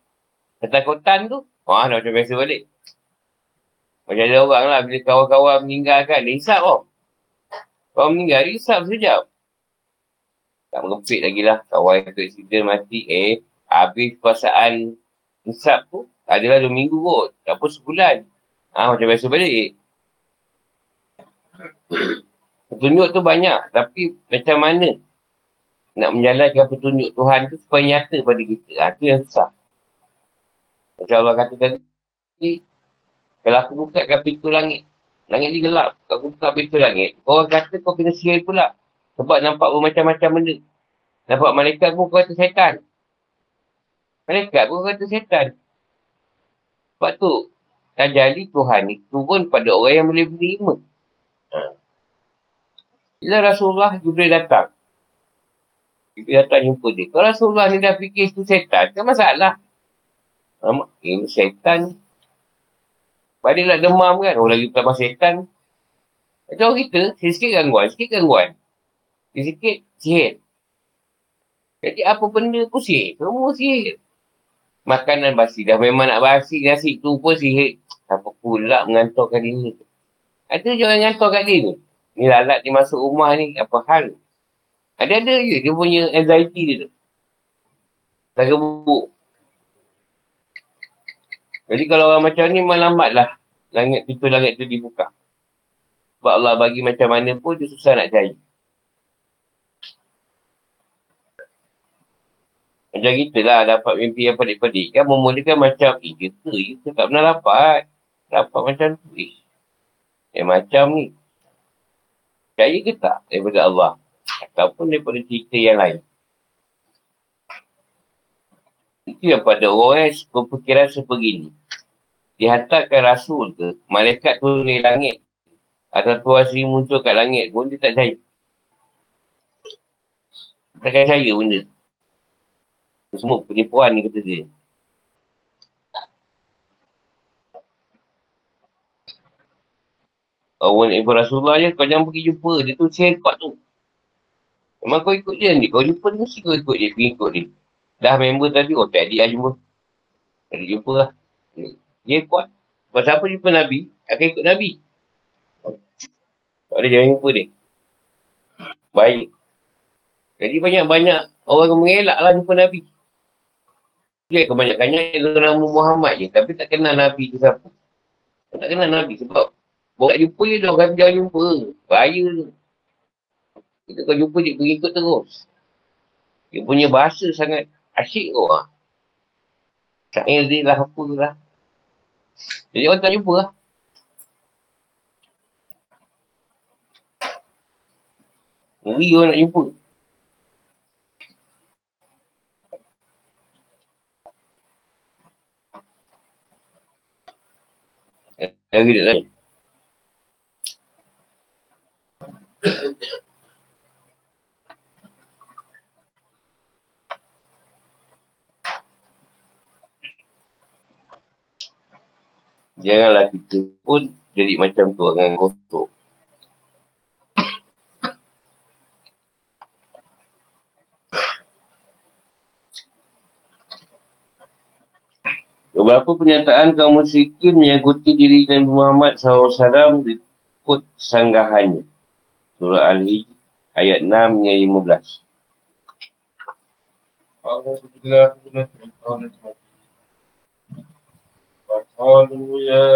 ketakutan tu, wah dah macam biasa balik. Macam ada orang lah, bila kawan-kawan meninggalkan, dia hisap kau. Kau meninggal, dia hisap sekejap. Tak merepek lagi lah, kawan itu eksiden mati, eh, habis perasaan hisap tu, adalah dua minggu kot, tak pun sebulan. Ha, macam biasa balik. Petunjuk tu banyak, tapi macam mana nak menjalankan petunjuk Tuhan tu supaya nyata pada kita. Ha, tu yang susah. Macam Allah kata tadi, kalau aku buka kat pintu langit, langit ni gelap. Kalau aku buka pintu langit, orang kata kau kena sihir pula. Sebab nampak macam-macam benda. Nampak malaikat pun kau kata setan. Malaikat pun kau kata setan. Sebab tu, tajali Tuhan ni turun pada orang yang boleh menerima. Ha. Bila Rasulullah Jibril datang. Jibril datang jumpa dia. Kalau Rasulullah ni dah fikir itu setan, tak masalah. Ini setan ni. Padahal nak demam kan. Oh lagi tambah setan. Macam orang kita, sikit gangguan, sikit gangguan. Sikit sihir. Jadi apa benda pun sihir. Semua sihir. Makanan basi. Dah memang nak basi nasi tu pun sihir. Apa pula mengantarkan ini tu. Ada je orang ngantar kat dia tu. Ni lalat dia masuk rumah ni. Apa hal. Ada-ada je. Dia punya anxiety dia tu. Tak gebuk. Jadi kalau orang macam ni memang lambatlah langit, pintu langit tu dibuka. Sebab Allah bagi macam mana pun dia susah nak cari. Macam kita lah dapat mimpi yang pelik-pelik kan, memulakan macam eh dia ke, kita tak pernah dapat. Dapat macam tu eh. Eh macam ni. Percaya ke tak daripada Allah? Ataupun daripada cerita yang lain? Itu daripada orang yang berfikiran sebegini. Dihantarkan Rasul ke, malaikat turun dari langit, atau Tuhan Sri muncul kat langit pun dia tak percaya. Takkan percaya benda tu. Semua penipuan ni kata dia. Orang Ibu Rasulullah je, kau jangan pergi jumpa. Dia tu share kot tu. Memang kau ikut dia ni. Kau jumpa ni mesti kau ikut dia. Pergi ikut dia. Dah member tadi, oh tak adik lah jumpa. Adik jumpa lah. Dia kuat. Sebab siapa jumpa Nabi, akan ikut Nabi. Tak ada jangan jumpa dia. Baik. Jadi banyak-banyak orang mengelak lah jumpa Nabi. Dia kebanyakannya dia nama Muhammad je. Tapi tak kenal Nabi tu siapa. Tak kenal Nabi sebab orang jumpa je dah orang jangan jumpa. Bahaya tu. Kita kau jumpa dia pengikut terus. Dia punya bahasa sangat asyik orang. Syair dia lah, apa tu lah. Jadi orang tak jumpa lah. Ngeri orang nak jumpa. Lagi dia lain. Janganlah kita pun jadi macam tu dengan kotor. Beberapa pernyataan kaum musyrikin mengikuti diri Nabi Muhammad sallallahu alaihi wasallam ikut sanggahannya. Surah Al-Hijr ayat enam hingga lima belas. Alhamdulillah. قالوا يا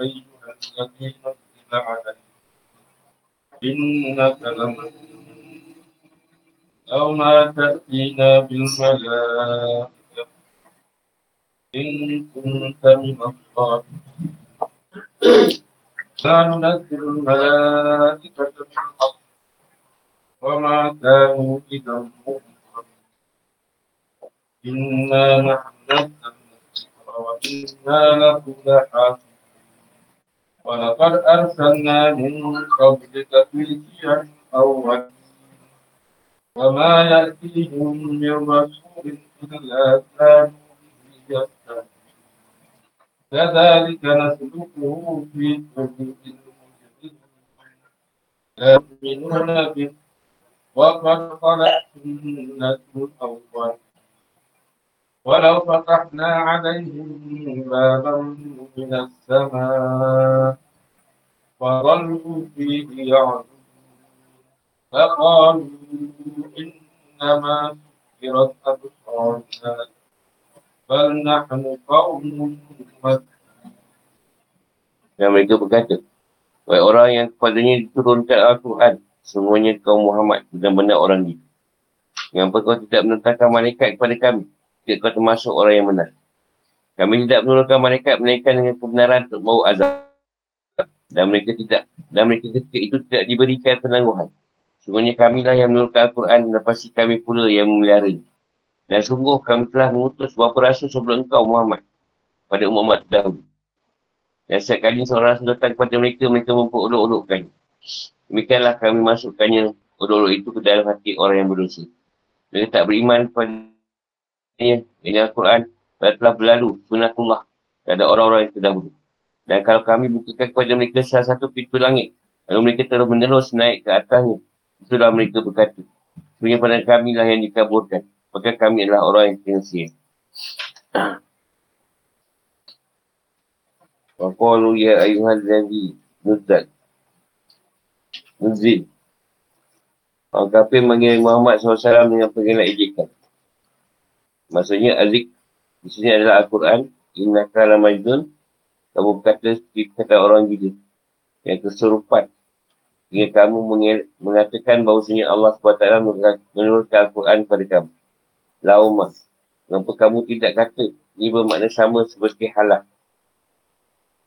أيها الذي نزل عليه إنك لمن أو ما تأتينا بالملائكة إن كنت من الصادقين لا ننزل الملائكة بالحق وما كانوا إذا مؤمنين إنا نحن نزلنا وإنا له لحافظون ولقد أرسلنا من قبلك في شيع الأولين وما يأتيهم من رسول إلا كانوا به يستهزئون كذلك نسلكه في قلوب المجرمين لا يؤمنون به وقد خلت سنة الأولين ولو فتحنا عليهم بابا من السماء فظلوا فيه يعرجون فقالوا إنما سكرت أبصارنا بل نحن قوم مسلمون. Dan mereka berkata, wahai orang yang kepadanya diturunkan Al-Quran, semuanya kaum Muhammad benar-benar orang ini. Mengapa kau tidak menentangkan malaikat kepada kami? Tidak kau termasuk orang yang benar. Kami tidak menurunkan malaikat melainkan dengan kebenaran untuk bau azab. Dan mereka tidak, dan mereka ketika itu tidak diberikan penangguhan. Semuanya kamilah yang menurunkan Al-Quran dan pasti kami pula yang memeliharanya. Dan sungguh kami telah mengutus beberapa rasul sebelum engkau Muhammad pada umat terdahulu. Dan setiap kali seorang rasul datang kepada mereka, mereka memperolok-olokkan. Demikianlah kami masukkannya olok-olok itu ke dalam hati orang yang berdosa. Mereka tak beriman kepada Al-Quran, dan telah berlalu sunatullah terhadap orang-orang yang terdahulu. Dan kalau kami bukakan kepada mereka salah satu pintu langit, lalu mereka terus menerus naik ke atasnya, itulah mereka berkata, sebenarnya pada kami lah yang dikaburkan, maka kami adalah orang yang tersia. Waqalu ya ayuhal ladzi nuzzal Nuzzil. Orang kafir mengira Muhammad sallallahu alaihi wasallam dengan panggilan ejekan. Maksudnya azik di sini adalah Al-Quran. Innaka la majnun. Kamu berkata seperti kata orang gila yang keserupan. Hingga kamu mengel- mengatakan bahawasanya Allah subhanahu wa taala menurunkan Al-Quran kepada kamu. Laumah. Kenapa kamu tidak kata ini bermakna sama seperti halah,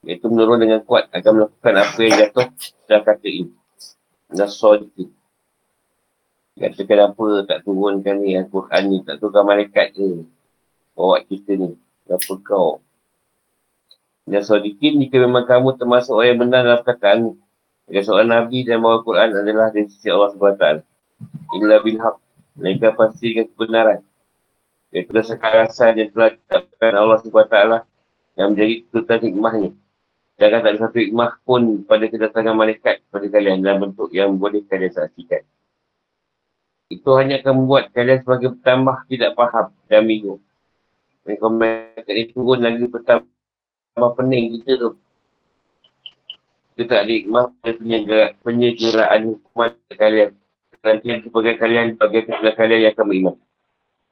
iaitu menurun dengan kuat akan melakukan apa yang jatuh setelah kata ini. Nasa'i. Kata kenapa tak turunkan ni Al-Quran ni, tak turunkan malaikat ni bawa kita ni, kenapa kau? Nasa'i, jika memang kamu termasuk orang yang benar dalam perkataan ni. Jika seorang Nabi dan bawa Al-Quran adalah dari sisi Allah subhanahu wa taala. Illa bilhaq. Mereka pastikan kebenaran. Iaitu sekarang sahaja telah ditetapkan Allah subhanahu wa taala yang menjadi ketutan hikmahnya. Jangan tak ada satu hikmah pun pada kedatangan malaikat kepada kalian dalam bentuk yang boleh kalian saksikan. Itu hanya akan membuat kalian sebagai bertambah tidak faham dan bingung. Mereka malaikat ni turun lagi bertambah pening kita tu. Kita tak ada hikmah pada penyelenggaraan hukuman kalian. Nantian sebagai kalian, sebagai kalian yang akan beriman.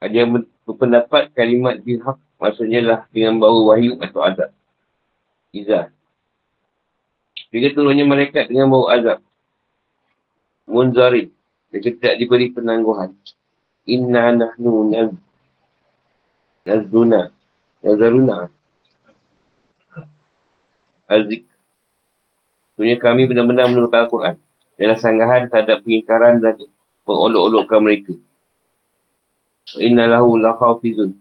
Ada yang berpendapat kalimat bilhaq maksudnya lah dengan bau wahyu atau azab. Izah. Jika turunnya malaikat dengan bau azab, munzari, mereka tidak diberi penangguhan. Inna nahnu naz nazuna nazaruna azik. Sebenarnya kami benar-benar menurut Al-Quran ialah sanggahan terhadap pengingkaran dan mengolok-olokkan mereka. Inna lahu lafafizun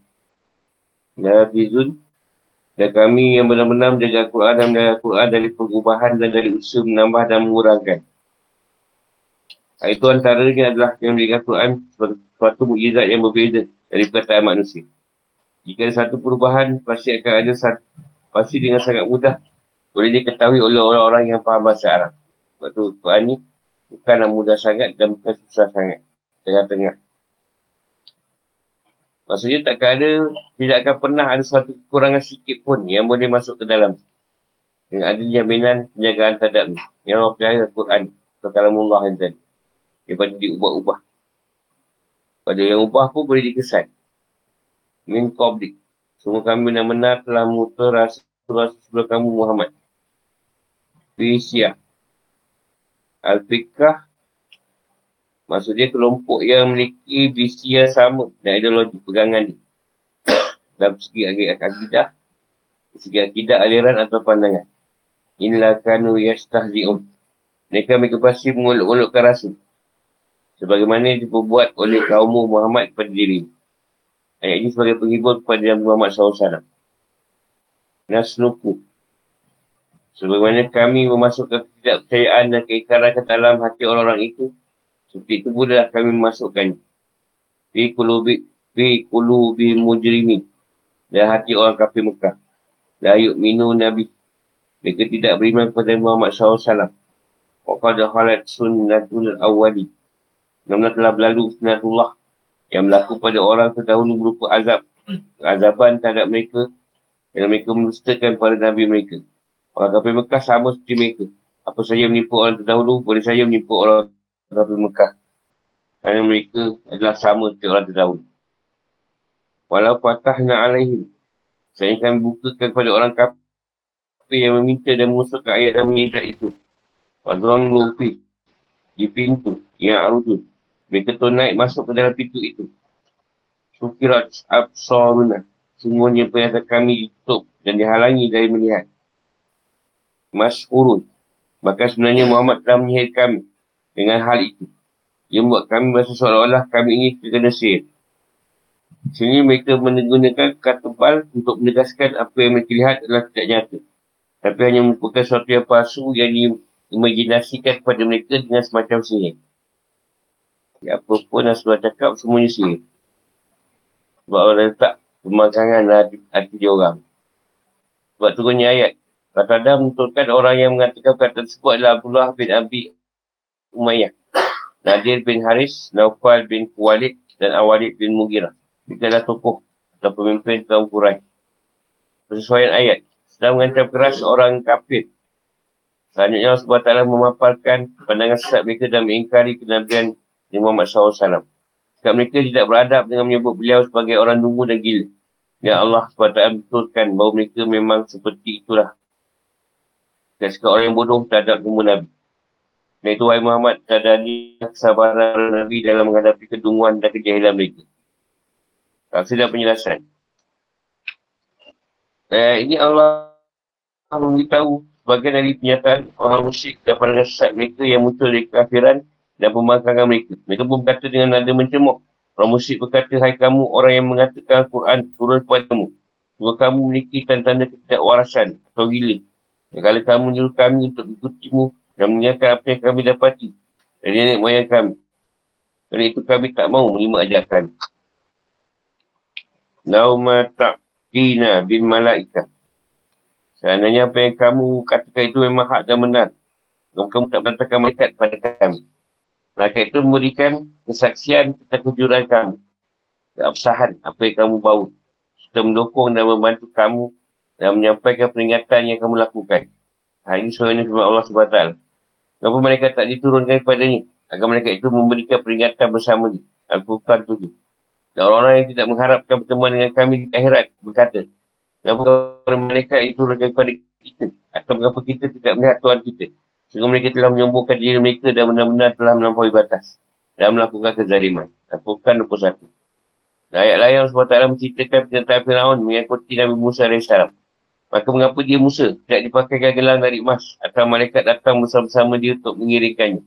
lafizun. Dan kami yang benar-benar menjaga Al-Quran dan menjaga Al-Quran dari perubahan dan dari usaha menambah dan mengurangkan. Itu antaranya adalah yang menjaga Al-Quran sebagai suatu mukjizat yang berbeza dari perkataan manusia. Jika ada satu perubahan, pasti akan ada satu, pasti dengan sangat mudah boleh diketahui oleh orang-orang yang faham bahasa Arab. Sebab tu Al-Quran ni bukanlah mudah sangat dan bukan susah sangat. Tengah-tengah. Maksudnya takkan ada, tidak akan pernah ada satu kekurangan sikit pun yang boleh masuk ke dalam. Dengan ada jaminan penjagaan terhadap ni. Yang Allah pelihara Al-Quran. Kalamullah yang tadi. Daripada diubah-ubah. Pada yang ubah pun boleh dikesan. Min qablik. Semua kami benar-benar telah muter rasul-rasul sebelum kamu Muhammad. Fisyah. Al-Fiqah. Maksudnya kelompok yang memiliki visiya sama dan ideologi pegangan ni. Dalam segi akidah, segi akidah aliran atau pandangan. Inilah kanu yastahzi'un. Mereka mereka pasti mengolok-olokkan rasul. Sebagaimana yang diperbuat oleh kaum Muhammad kepada diri. Ayat ini sebagai penghibur kepada Muhammad sallallahu alaihi wasallam. Nasluku. Sebagaimana kami memasukkan ketidakpercayaan dan keingkaran ke dalam hati orang-orang itu. Seperti itu pula kami memasukkan fi qulubi fi qulubi mujrimin dan hati orang kafir Mekah. La yu'minu nabi. Mereka tidak beriman kepada Muhammad sallallahu alaihi wasallam. Wa qad khalat sunnatul awwali. Namun telah berlalu sunnatullah yang berlaku pada orang terdahulu berupa azab azaban terhadap mereka yang mereka mendustakan para Nabi mereka. Orang kafir Mekah sama seperti mereka. Apa saja menipu orang terdahulu, boleh saja menipu orang kafir Mekah. Kerana mereka adalah sama seperti orang terdahulu. Walau fatahna alaihim. Saya akan bukakan kepada orang kafir yang meminta dan memusuhkan ayat dan minta itu. Wadron lupi. Di pintu. Yang arudun. Mereka tunai masuk ke dalam pintu itu. Sukirat absoruna. Semuanya perhatian kami ditutup dan dihalangi dari melihat. Mas'urun. Maka sebenarnya Muhammad telah menyihir kami dengan hal itu. Ia membuat kami merasa seolah-olah kami ini terkena sihir. Sini mereka menggunakan kata tebal untuk menegaskan apa yang mereka lihat adalah tidak nyata. Tapi hanya merupakan sesuatu yang palsu yang diimajinasikan kepada mereka dengan semacam sihir. Ya, apa pun Rasulullah cakap, semuanya sihir. Sebab orang letak pemagangan hati, hati dia orang. Sebab turunnya ayat. Kata-kata menutupkan orang yang mengatakan perkataan tersebut adalah Abdullah bin Abi Umayyah, Nadir bin Haris, Naufal bin Walid dan Awalid bin Mughirah. Mereka adalah tokoh atau pemimpin kaum Quraisy. Persesuaian ayat. Sedang mengancam keras orang kafir. Selanjutnya Allah subhanahu wa taala memaparkan pandangan sesat mereka dan mengingkari kenabian Muhammad sallallahu alaihi wasallam. Sikap mereka tidak beradab dengan menyebut beliau sebagai orang dungu dan gila. Ya Allah subhanahu wa taala betulkan bahawa mereka memang seperti itulah. Dan sikap orang yang bodoh terhadap semua Nabi. Dan itu wahai Muhammad tadani kesabaran Nabi dalam menghadapi kedunguan dan kejahilan mereka. Tafsir dan penjelasan. Eh, ini Allah memberitahu sebagian dari penyataan orang musyrik dan pandangan sesat mereka yang muncul dari kekafiran dan pembangkangan mereka. Mereka pun berkata dengan nada mencemooh. Orang musyrik berkata, hai kamu orang yang mengatakan Al-Quran turun kepadamu. Jika kamu memiliki tanda-tanda ketidakwarasan atau gila. Kalau kamu menyuruh kami untuk ikutimu dan menyiapkan apa yang kami dapati dari nenek moyang kami. Kerana itu kami tak mahu menerima ajakan. Lauma ta'qina bin malaika. Seandainya apa yang kamu katakan itu memang hak dan benar. Dan kamu tak mengatakan malaikat kepada kami. Malaikat itu memberikan kesaksian tentang kejujuran kamu. Keabsahan apa yang kamu bawa. Serta mendukung dan membantu kamu dan menyampaikan peringatan yang kamu lakukan. Hari ini soalnya firman Allah subhanahu wa taala. Kenapa mereka tak diturunkan kepadanya? Agar mereka itu memberikan peringatan bersamanya. Al-Quran tujuh. Dan orang-orang yang tidak mengharapkan pertemuan dengan kami di akhirat berkata, kenapa mereka itu diturunkan kepada kita? Atau kenapa kita tidak melihat Tuhan kita? Sehingga mereka telah menyombongkan diri mereka dan benar-benar telah melampaui batas. Dan melakukan kezaliman. Al-Quran dua puluh satu. Dan ayat-ayat Allah subhanahu wa taala menceritakan pernyataan Firaun mengikuti Nabi Musa alaihissalam. Maka mengapa dia Musa tidak dipakaikan gelang dari emas atau malaikat datang bersama-sama dia untuk mengiringkannya.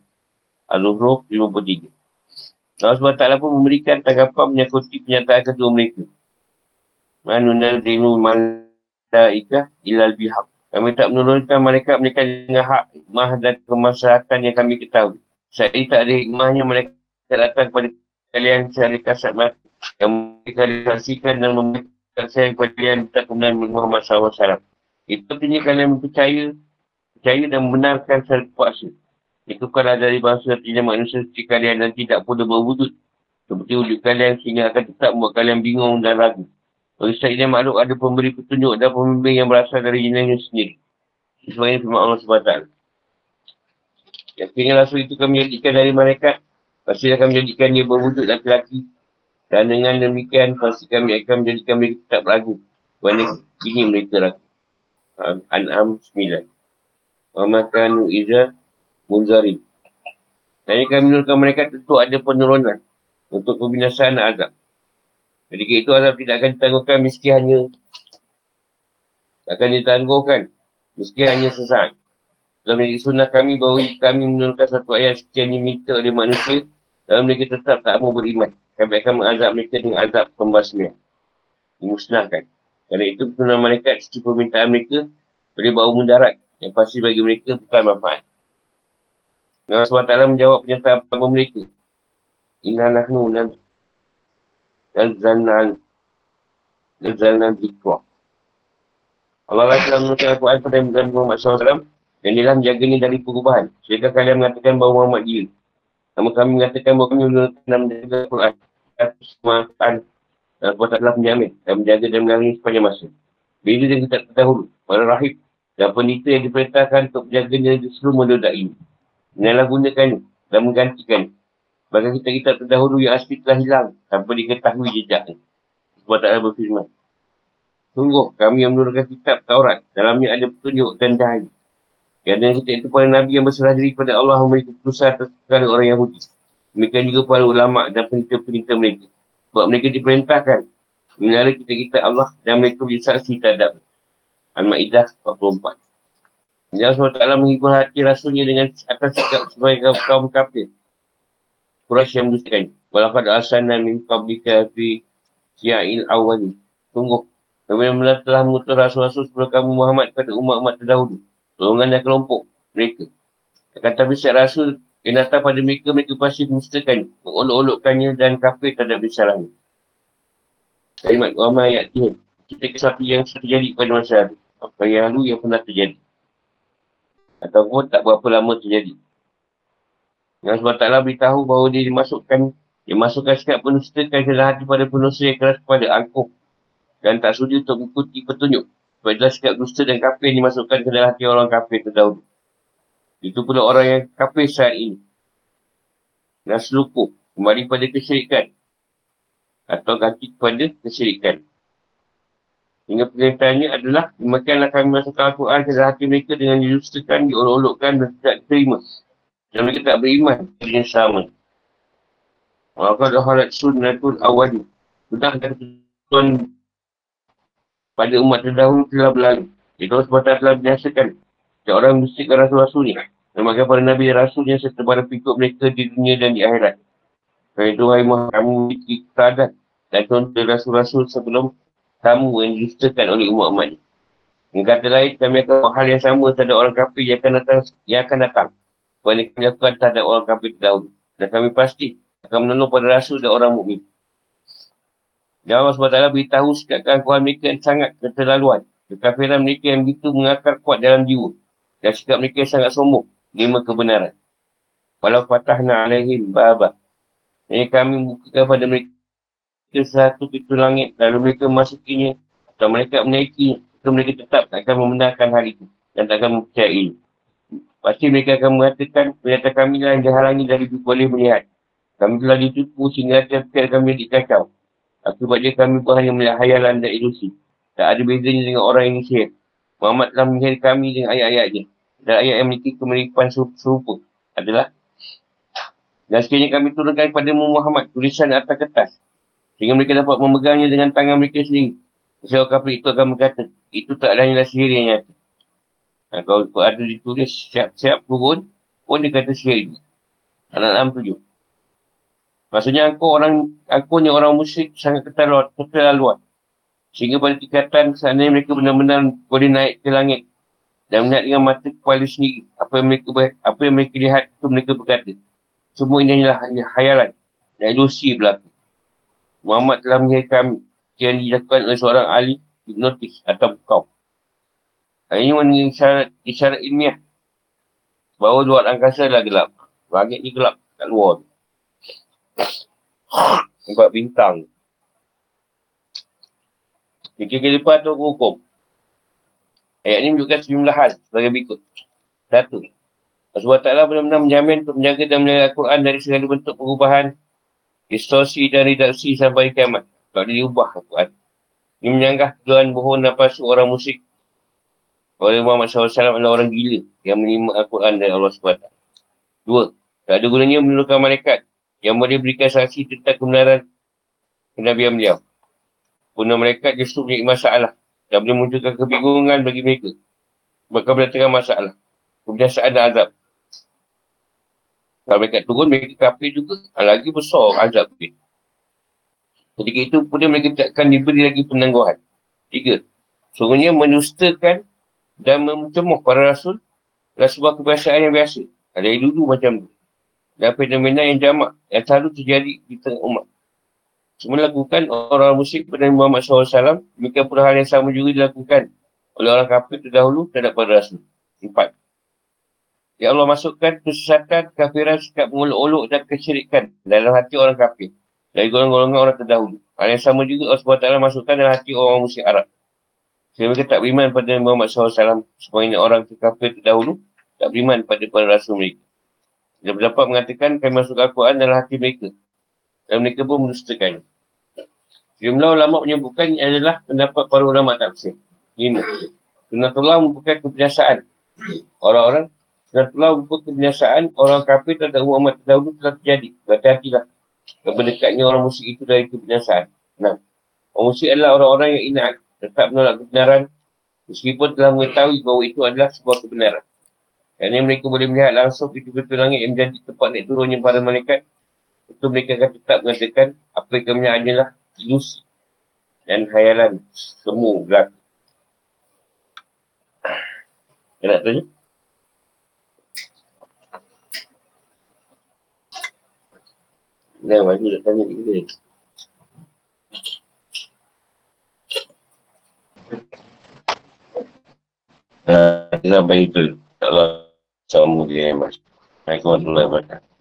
Al-Zuhruf lima puluh tiga. Allah subhanahu wa taala pun memberikan tanggapan menyakuti pernyataan kedua mereka. Manunadzinu malaikah ilal bihaq. Kami tak menurunkan malaikat mereka dengan hak, hikmah dan kemaslahatan yang kami ketahui. Saat ini tak ada hikmahnya malaikat datang kepada kalian secara kasat mata yang mereka disaksikan dan memberikan saya kepada kalian minta kebenaran Muhammad sallallahu alaihi wasallam. Itu artinya kalian percaya, percaya dan membenarkan secara terpaksa. Itu bukanlah dari bangsa artinya manusia seperti kalian dan tidak pula berwujud seperti wujud kalian sehingga akan tetap membuat kalian bingung dan ragu. Manusia ini makhluk ada pemberi petunjuk dan pemimpin yang berasal dari jenayahnya sendiri. Semuanya firman Allah subhanahu wa taala. Yang kira Rasul itu kami jadikan dari malaikat, pasti akan menjadikan dia berwujud laki-laki. Dan dengan demikian, pasti kami akan menjadikan mereka tetap ragu. Kerana kini mereka ragu. Al-An'am sembilan. Wamakanu iza munzari. Dan jika menurunkan mereka, tentu ada penurunan untuk pembinasaan azab. Ketika itu, azab tidak akan ditangguhkan meski hanya. Tak akan ditangguhkan meski hanya sesaat. Dalam menjadi sunnah kami, bahawa kami menurunkan satu ayat sekian diminta oleh manusia. Dan mereka tetap tak mau beriman. Kami akan mengazab mereka dengan azab pembasmian. Dimusnahkan. Kerana itu, penurunan malaikat sisi permintaan mereka boleh bawa mudarat yang pasti bagi mereka bukan manfaat. Allah subhanahu wa taala menjawab pernyataan apa mereka. Inna nahnu nan Nazalna Nazalna zikwa. Allah telah menurunkan Al-Quran pada Muhammad sallallahu alaihi wasallam dan dia telah menjaganya dari perubahan. Sehingga kalian mengatakan bahawa Muhammad gila. Namun kami mengatakan bahawa kami menurunkan enam dari Al-Quran. Atas kemataan Allah Ta'ala menjamin dan menjaga dan menangis sepanjang masa. Bila dia tak tahu para rahib dan pendeta yang diperintahkan untuk menjaganya di seluruh mendodak ini, menyalahgunakan dan menggantikan. Bahkan kitab-kitab terdahulu yang asli telah hilang tanpa diketahui jejaknya. Sebab taklah berfirman, sungguh kami yang menurunkan kitab Taurat, dalamnya ada petunjuk dan dahai. Dan dengan kitab itu para Nabi yang berserah diri kepada Allah memiliki keputusan atas segala orang Yahudi. Demikian juga para ulama' dan pendeta-pendeta mereka. Sebab mereka diperintahkan menara kitab-kitab Allah dan mereka bersaksi terhadap Al-Ma'idah empat puluh empat. Allah subhanahu wa taala menghibur hati Rasulnya dengan atas sikap sebagai kaum kafir Quraisy yang menuliskan, walaqad arsalna min qablika fi sya'il awwalin. Sungguh, kami telah mengutus Rasul-Rasul sebelum kamu Muhammad kepada umat-umat terdahulu, golongan dan kelompok mereka. Kata besar Rasul yang datang pada mereka, mereka pasti mengustakan, mengolok-olokkannya dan kafir terhadap risalahnya. Kalimat wama ya'tihim. Kita kesuatu yang terjadi pada masa lalu. Apa yang lalu yang pernah terjadi. Ataupun tak berapa lama terjadi. Yang Allah Ta'ala beritahu bahawa dia dimasukkan, dia masukkan sikap penusta kerana hati pada penusta yang keras kepada angkuh. Dan tak sudi untuk mengikuti petunjuk. Sebab itulah sikap penusta dan kafir yang dimasukkan ke dalam hati orang kafir terdahulu. Itu pula orang yang kafir saat ini. Dan selukuh kembali pada kesyirikan. Atau ganti kepada kesyirikan. Hingga pernyataannya adalah, demikianlah kami masukkan Al-Quran ke dalam hati mereka dengan dilustakan, diolok-olokkan dan tidak diterima. Dan mereka tak beriman dengan sama. Walaupun halat sunnatul awali. Sudah ketentuan pada umat terdahulu telah berlalu. Itu sebab telah binasakan. Seorang musyrik dan rasul-rasul ni. Memakai para Nabi dan Rasulnya serta para pengikut mereka di dunia dan di akhirat. Kerana itu, hai Muhammad, kamu memiliki keadaan dan contoh Rasul-Rasul sebelum kamu yang dilustakan oleh umat-umat ni. Dengan kata lain, kami akan hal yang sama terhadap orang kafir yang akan datang, yang akan datang. Kerana kami lakukan terhadap orang kafir terdahulu. Dan kami pasti akan menolong pada Rasul dan orang mukmin. Dan Allah subhanahu wa taala beritahu sikap keangkuhan mereka yang sangat keterlaluan. Kekafiran mereka yang begitu mengakar kuat dalam jiwa. Dan sikap mereka yang sangat sombong. Lima kebenaran. Walau fatahna alaihim baba. Ini kami bukakan pada mereka satu pintu langit, lalu mereka masukinya, atau mereka menaiki, atau mereka tetap tak akan membenarkan hal itu dan tak akan mempercayai. Pasti mereka akan mengatakan, ternyata kami yang dihalangi dari boleh melihat. Kami telah ditipu sehingga terfikir kami jadi kacau. Akibatnya kami pun hanya melihat hayalan dan ilusi. Tak ada bezanya dengan orang yang disihir. Muhammad telah menyihir kami dengan ayat-ayatnya. Dan ayat yang memiliki kemiripan serupa adalah, dan sekiranya kami turunkan kepada Muhammad tulisan atas kertas sehingga mereka dapat memegangnya dengan tangan mereka sendiri. Sebab kafir itu akan berkata, itu tak hanyalah sihir yang nyata. Ha, kalau ada ditulis siap-siap turun, pun dia kata sihir ini. Al-An'am tujuh. Maksudnya aku orang, aku ni orang musyrik sangat keterlaluan. Sehingga pada tingkatan seandainya mereka benar-benar boleh naik ke langit dan melihat dengan mata kepala sendiri. Apa yang mereka, apa yang mereka lihat itu mereka berkata. Semua ini hanyalah khayalan dan ilusi belaka. Muhammad telah menyihir kami yang dilakukan oleh seorang ahli hipnotis atau bukau. Ini mengandungi isyarat, isyarat ilmiah bahawa luar angkasa adalah gelap. Langit ni gelap kat luar tu. Nampak bintang. Jika kelepas tu hukum. Ayat ni menunjukkan sejumlah hal sebagai berikut. Satu. Allah Ta'ala benar-benar menjamin untuk menjaga dan menjaga Al-Quran dari segala bentuk perubahan, distorsi dan redaksi sampai kiamat. Tak boleh diubah Al-Quran. Ini menyanggah tuduhan bohong dan palsu orang musyrik. Oleh Muhammad sallallahu alaihi wasallam adalah orang gila yang menerima Al-Quran dari Allah subhanahu wa taala. Dua, tak ada gunanya menurunkan malaikat yang boleh berikan saksi tentang kebenaran kenabian beliau. Punah malaikat justru menjadi masalah dan boleh munculkan kebingungan bagi mereka. Bakal mendatangkan masalah, kebiasaan dan azab. Kalau mereka turun, mereka kafir juga. Lagi besar azab dia. Ketika itu, pun mereka tidak akan diberi lagi penangguhan. Tiga. Sungguhnya menustakan dan mencemuh para rasul adalah sebuah kebiasaan yang biasa. Dari dulu macam tu. Dan fenomena yang jamak, yang selalu terjadi di tengah umat. Semua dilakukan orang musyrik pada Muhammad sallallahu alaihi wasallam. Demikian pula hal yang sama juga dilakukan oleh orang kafir terdahulu terhadap para rasul. Empat. Ya Allah masukkan kesesatan, kafiran, sikap mengolok-olok dan kesyirikan dalam hati orang kafir. dari golongan-golongan orang terdahulu. Hal yang sama juga Allah subhanahu wa taala masukkan dalam hati orang musyrik Arab. Mereka tak beriman pada Muhammad sallallahu alaihi wasallam. Semuanya orang kafir terdahulu tak beriman pada para rasul mereka. Dia berdapat mengatakan kami masuk Al-Quran dalam hati mereka. Dan mereka pun menustakannya. Jumlah ulama menyebutkan adalah pendapat para ulama tafsir. Ini. Sunatullah merupakan kebiasaan. Orang-orang. Sunatullah merupakan kebiasaan orang kafir terhadap Muhammad terdahulu telah terjadi. Berhati-hatilah. Keberdekatnya orang musyrik itu dari kebiasaan. enam. Orang musyrik adalah orang-orang yang ina'at. Tetap menolak kebenaran meskipun telah mengetahui bahawa itu adalah sebuah kebenaran. Kerana mereka boleh melihat langsung pintu-pintu langit yang menjadi tempat naik turunnya para malaikat. Itu mereka akan tetap mengatakan apa yang kami adalah ilusi dan khayalan semua belakang. Kau nak tanya? Nah, maju nak tanya kita ni. Nah, kita sampai itu. InsyaAllah. Assalamualaikum warahmatullahi wabarakatuh.